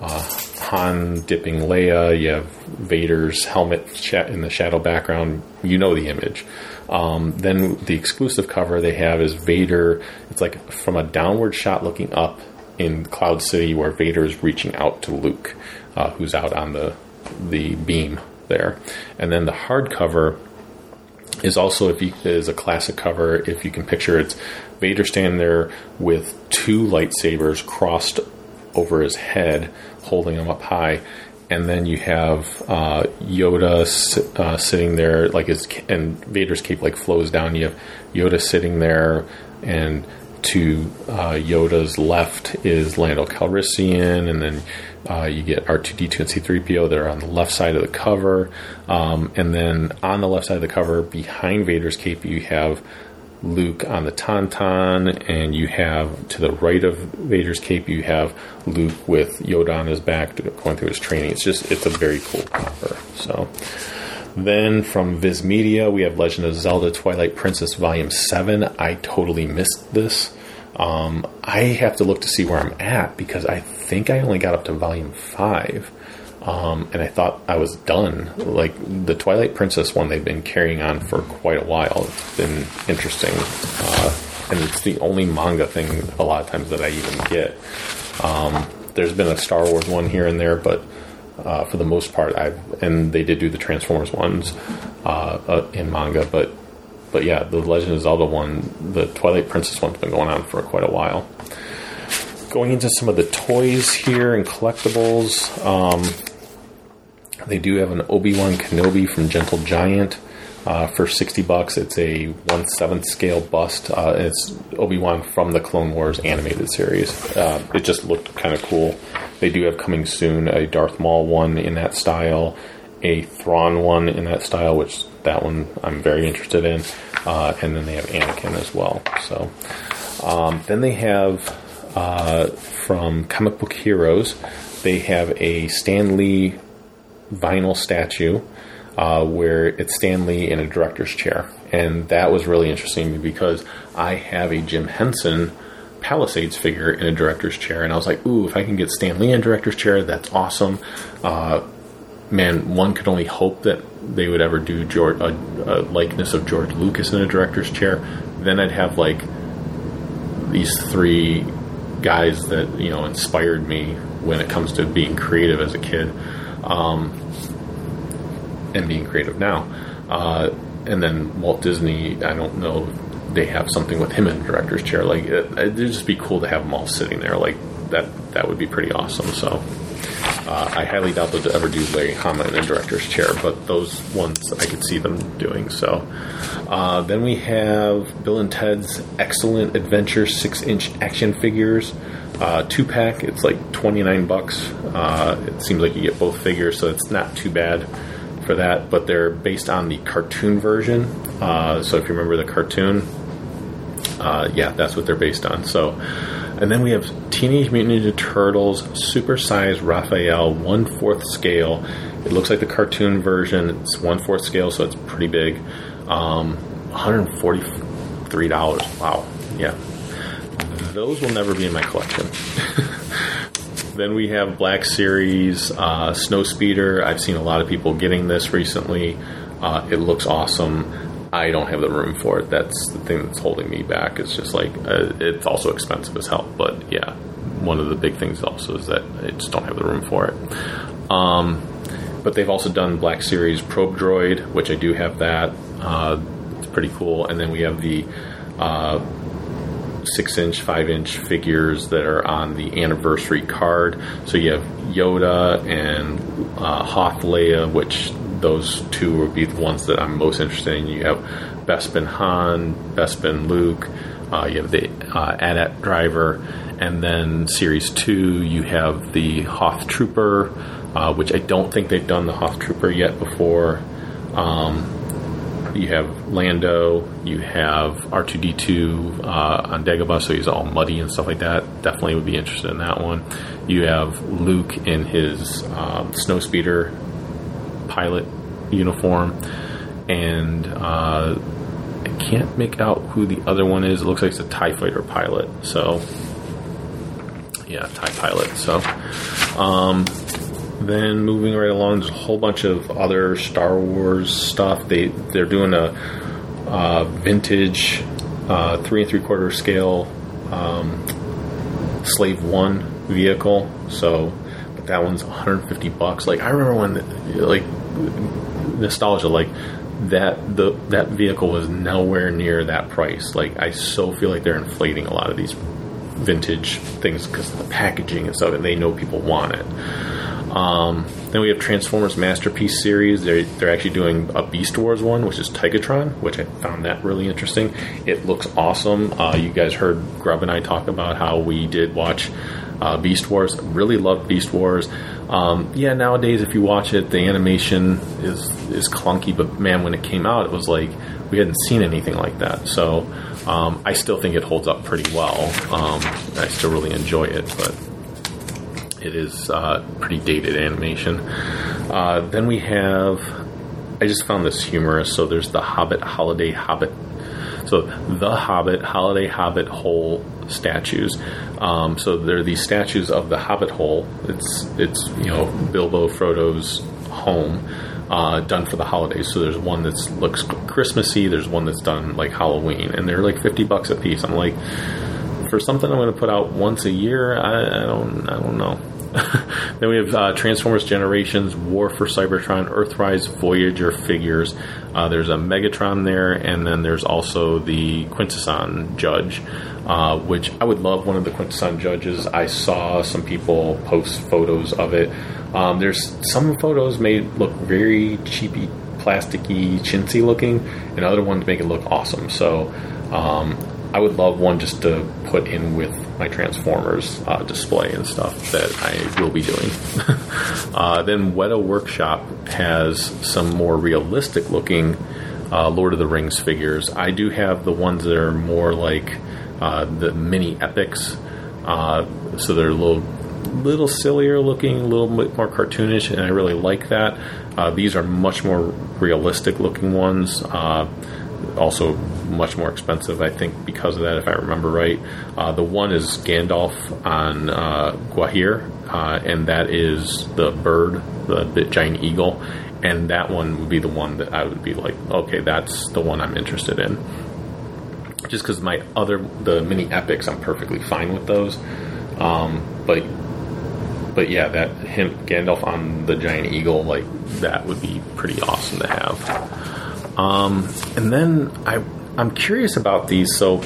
Han dipping Leia. You have Vader's helmet in the shadow background. You know the image. Then the exclusive cover they have is Vader. It's like from a downward shot looking up in Cloud City, where Vader is reaching out to Luke, who's out on the beam there. And then the hardcover is also is a classic cover. If you can picture, it's Vader standing there with two lightsabers crossed over his head, holding him up high, and then you have Yoda sitting there, like and Vader's cape like flows down. You have Yoda sitting there, and to Yoda's left is Lando Calrissian, and then you get R2-D2 and C-3PO that are on the left side of the cover, and then on the left side of the cover, behind Vader's cape, you have Luke on the Tauntaun, and you have to the right of Vader's cape, you have Luke with Yoda on his back going through his training. It's a very cool cover. So then from Viz Media, we have Legend of Zelda Twilight Princess Volume 7. I totally missed this. I have to look to see where I'm at, because I think I only got up to Volume 5. And I thought I was done. Like, the Twilight Princess one, they've been carrying on for quite a while. It's been interesting. And it's the only manga thing a lot of times that I even get. There's been a Star Wars one here and there, but for the most part, and they did do the Transformers ones in manga, but yeah, the Legend of Zelda one, the Twilight Princess one's been going on for quite a while. Going into some of the toys here and collectibles, they do have an Obi-Wan Kenobi from Gentle Giant for $60. It's a 1/7 scale bust. It's Obi-Wan from the Clone Wars animated series. It just looked kind of cool. They do have coming soon a Darth Maul one in that style, a Thrawn one in that style, which that one I'm very interested in. And then they have Anakin as well. So then they have from Comic Book Heroes, they have a Stan Lee vinyl statue where it's Stan Lee in a director's chair. And that was really interesting because I have a Jim Henson Palisades figure in a director's chair. And I was like, ooh, if I can get Stan Lee in a director's chair, that's awesome. Man, one could only hope that they would ever do a likeness of George Lucas in a director's chair. Then I'd have like these three guys that, you know, inspired me when it comes to being creative as a kid. And being creative now. And then Walt Disney, I don't know if they have something with him in the director's chair. Like, it'd just be cool to have them all sitting there. Like, that would be pretty awesome. So, I highly doubt they'll ever do Larry Hama in a director's chair, but those ones I could see them doing. So, then we have Bill and Ted's Excellent Adventure 6-inch action figures. 2-pack, it's like $29. It seems like you get both figures, so it's not too bad for that, but they're based on the cartoon version. So if you remember the cartoon, yeah, that's what they're based on. So, and then we have Teenage Mutant Ninja Turtles Super Size Raphael 1/4 scale. It looks like the cartoon version. It's 1/4 scale, so it's pretty big. $143. Wow. Yeah. Those will never be in my collection. Then we have Black Series, Snowspeeder. I've seen a lot of people getting this recently. It looks awesome. I don't have the room for it. That's the thing that's holding me back. It's just like, it's also expensive as hell. But yeah, one of the big things also is that I just don't have the room for it. But they've also done Black Series Probe Droid, which I do have that. It's pretty cool. And then we have the 6-inch, 5-inch figures that are on the anniversary card. So you have Yoda and Hoth Leia, which those two would be the ones that I'm most interested in. You have Bespin Han, Bespin Luke, you have the AT-AT driver, and then Series 2, you have the Hoth Trooper, which I don't think they've done the Hoth Trooper yet before. You have Lando, you have R2-D2 on Dagobah, so he's all muddy and stuff like that. Definitely would be interested in that one. You have Luke in his Snowspeeder pilot uniform. And I can't make out who the other one is. It looks like it's a TIE Fighter pilot. So, yeah, TIE pilot. So, then moving right along, there's a whole bunch of other Star Wars stuff. They're doing a vintage 3 3/4 scale Slave One vehicle. So, but that one's $150. Like I remember when, like nostalgia, like that vehicle was nowhere near that price. Like I so feel like they're inflating a lot of these vintage things because of the packaging and stuff, and they know people want it. Then we have Transformers Masterpiece Series. They're actually doing a Beast Wars one, which is Tigatron, which I found that really interesting. It looks awesome. You guys heard Grubb and I talk about how we did watch Beast Wars. Really loved Beast Wars. Yeah, nowadays if you watch it, the animation is clunky, but man, when it came out, it was like we hadn't seen anything like that. So I still think it holds up pretty well. I still really enjoy it, but it is pretty dated animation. Then we have, I just found this humorous. So there's the Hobbit Holiday Hobbit. So the Hobbit Holiday Hobbit Hole statues. So they're these statues of the Hobbit Hole. It's you know, Bilbo Frodo's home, done for the holidays. So there's one that looks Christmassy. There's one that's done like Halloween, and they're like $50 a piece. I'm like, for something I'm going to put out once a year, I don't know. Then we have Transformers Generations, War for Cybertron, Earthrise, Voyager figures. There's a Megatron there, and then there's also the Quintesson Judge, which I would love one of the Quintesson Judges. I saw some people post photos of it. There's some photos may look very cheapy, plasticky, chintzy looking, and other ones make it look awesome. So I would love one just to put in with my Transformers display and stuff that I will be doing. Then Weta Workshop has some more realistic looking Lord of the Rings figures. I do have the ones that are more like the mini epics. So they're a little sillier looking, a little bit more cartoonish, and I really like that. These are much more realistic looking ones. Also much more expensive, I think, because of that, if I remember right. The one is Gandalf on Gwahir, and that is the bird, the giant eagle, and that one would be the one that I would be like, okay, that's the one I'm interested in. Just because the mini epics, I'm perfectly fine with those. But yeah, Gandalf on the giant eagle, like, that would be pretty awesome to have. And then I'm curious about these. So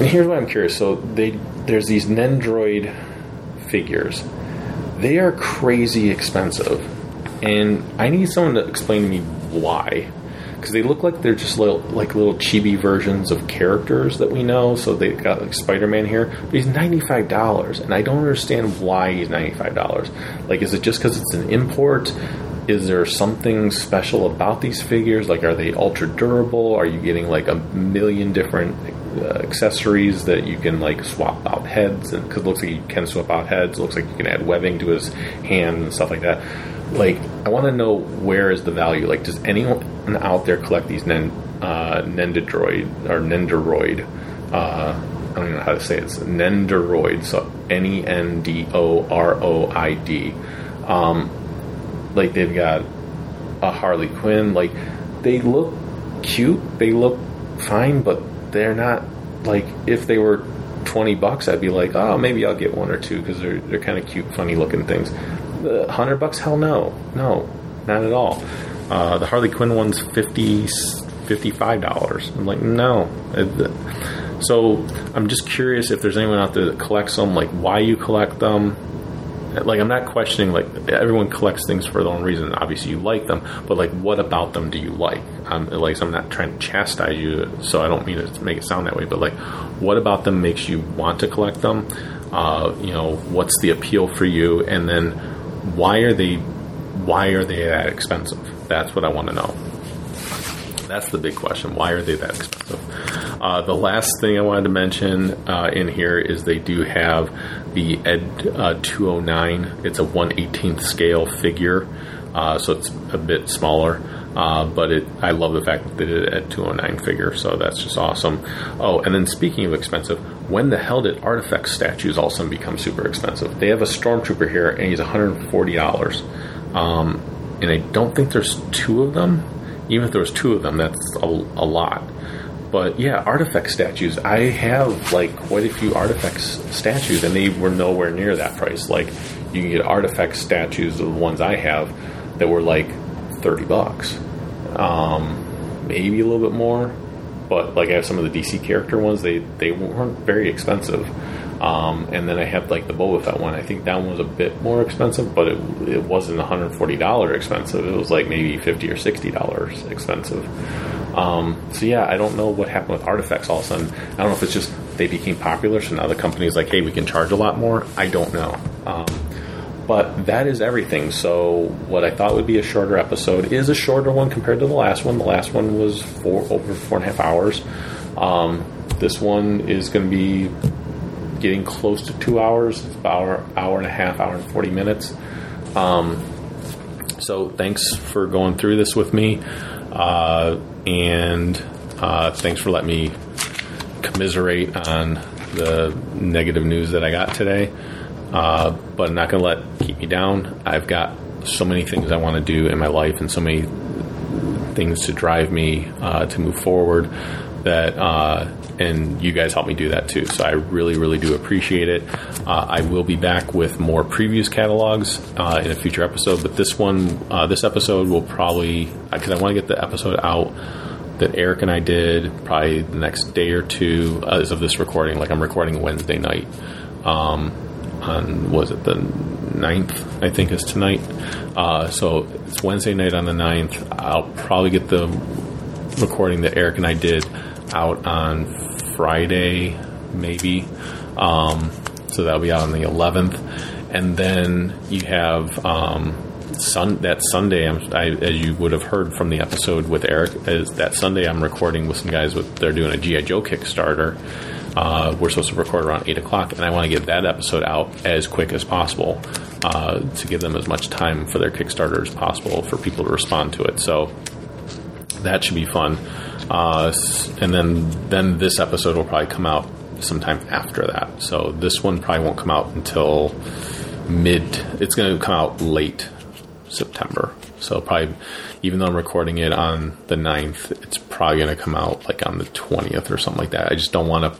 here's what I'm curious. So there's these Nendoroid figures. They are crazy expensive, and I need someone to explain to me why, because they look like they're just little chibi versions of characters that we know. So they got like Spider-Man here, but he's $95, and I don't understand why he's $95. Like, is it just because it's an import? Is there something special about these figures? Like, are they ultra durable? Are you getting like a million different accessories that you can like swap out heads? Because it looks like you can swap out heads. It looks like you can add webbing to his hand and stuff like that. Like, I want to know, where is the value? Like, does anyone out there collect these Nendoroid I don't even know how to say it. It's Nendoroid, so Nendoroid. Like, they've got a Harley Quinn. Like, they look cute, they look fine, but they're not, like, if they were $20, I'd be like, oh, maybe I'll get one or two, because they're kind of cute, funny looking things. $100? Hell no. No, not at all. The Harley Quinn one's $55. I'm like, no. So I'm just curious if there's anyone out there that collects them, like why you collect them. Like, I'm not questioning, like, everyone collects things for their own reason. Obviously, you like them, but, like, what about them do you like? I'm not trying to chastise you, so I don't mean to make it sound that way, but, like, what about them makes you want to collect them? You know, what's the appeal for you? And then why are they that expensive? That's what I want to know. That's the big question. Why are they that expensive? The last thing I wanted to mention in here is they do have the Ed 209. It's a 1/18th scale figure, so it's a bit smaller. But I love the fact that they did an Ed 209 figure, so that's just awesome. Oh, and then speaking of expensive, when the hell did artifact statues all of a sudden become super expensive? They have a stormtrooper here, and he's $140. And I don't think there's two of them. Even if there was two of them, that's a lot. But yeah, artifact statues. I have like quite a few artifact statues, and they were nowhere near that price. Like, you can get artifact statues, the ones I have, that were like $30, maybe a little bit more. But like, I have some of the DC character ones; they weren't very expensive. And then I have like the Boba Fett one. I think that one was a bit more expensive, but it wasn't $140 expensive. It was like maybe $50 or $60 expensive. So yeah, I don't know what happened with artifacts all of a sudden. I don't know if it's just they became popular, so now the company's like, hey, we can charge a lot more. I don't know. But that is everything. So what I thought would be a shorter episode is a shorter one compared to the last one. The last one was over 4.5 hours. This one is going to be getting close to 2 hours. It's about an hour and a half, hour and 40 minutes. So thanks for going through this with me. And thanks for letting me commiserate on the negative news that I got today. But I'm not going to let it keep me down. I've got so many things I want to do in my life and so many things to drive me to move forward that... and you guys help me do that too. So I really, really do appreciate it. I will be back with more previews catalogs in a future episode. But this episode will probably, because I want to get the episode out that Eric and I did probably the next day or two as of this recording. Like, I'm recording Wednesday night. On, was it the 9th, I think is tonight. So it's Wednesday night on the 9th. I'll probably get the recording that Eric and I did out on Friday, maybe. So that'll be out on the 11th, and then you have Sunday. As you would have heard from the episode with Eric, is that Sunday I'm recording with some guys they're doing a GI Joe Kickstarter. We're supposed to record around 8 o'clock, and I want to get that episode out as quick as possible to give them as much time for their Kickstarter as possible for people to respond to it. So that should be fun. And then this episode will probably come out sometime after that. So this one probably won't come out until it's going to come out late September. So probably, even though I'm recording it on the 9th, it's probably going to come out like on the 20th or something like that. I just don't want to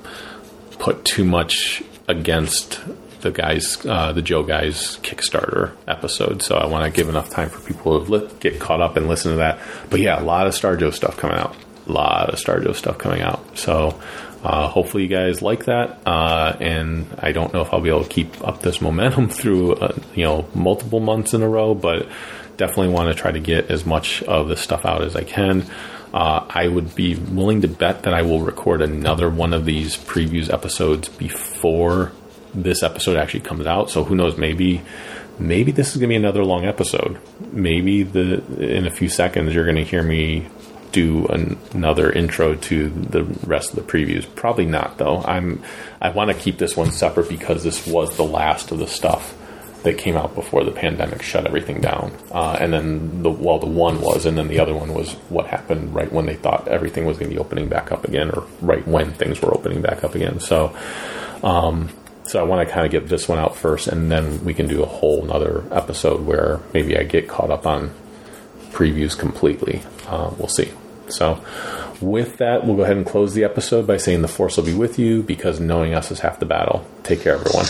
put too much against the guys, the Joe guys Kickstarter episode. So I want to give enough time for people to get caught up and listen to that. But yeah, a lot of Star Joe stuff coming out. So hopefully you guys like that, and I don't know if I'll be able to keep up this momentum through multiple months in a row, but definitely want to try to get as much of this stuff out as I can. I would be willing to bet that I will record another one of these previews episodes before this episode actually comes out, so who knows, maybe this is going to be another long episode. Maybe in a few seconds you're going to hear me do another intro to the rest of the previews. Probably not, though. I want to keep this one separate because this was the last of the stuff that came out before the pandemic shut everything down. And then the one was, and then the other one was what happened right when they thought everything was going to be opening back up again, or right when things were opening back up again. So I want to kind of get this one out first, and then we can do a whole nother episode where maybe I get caught up on previews completely. We'll see. So with that, we'll go ahead and close the episode by saying the Force will be with you, because knowing us is half the battle. Take care, everyone.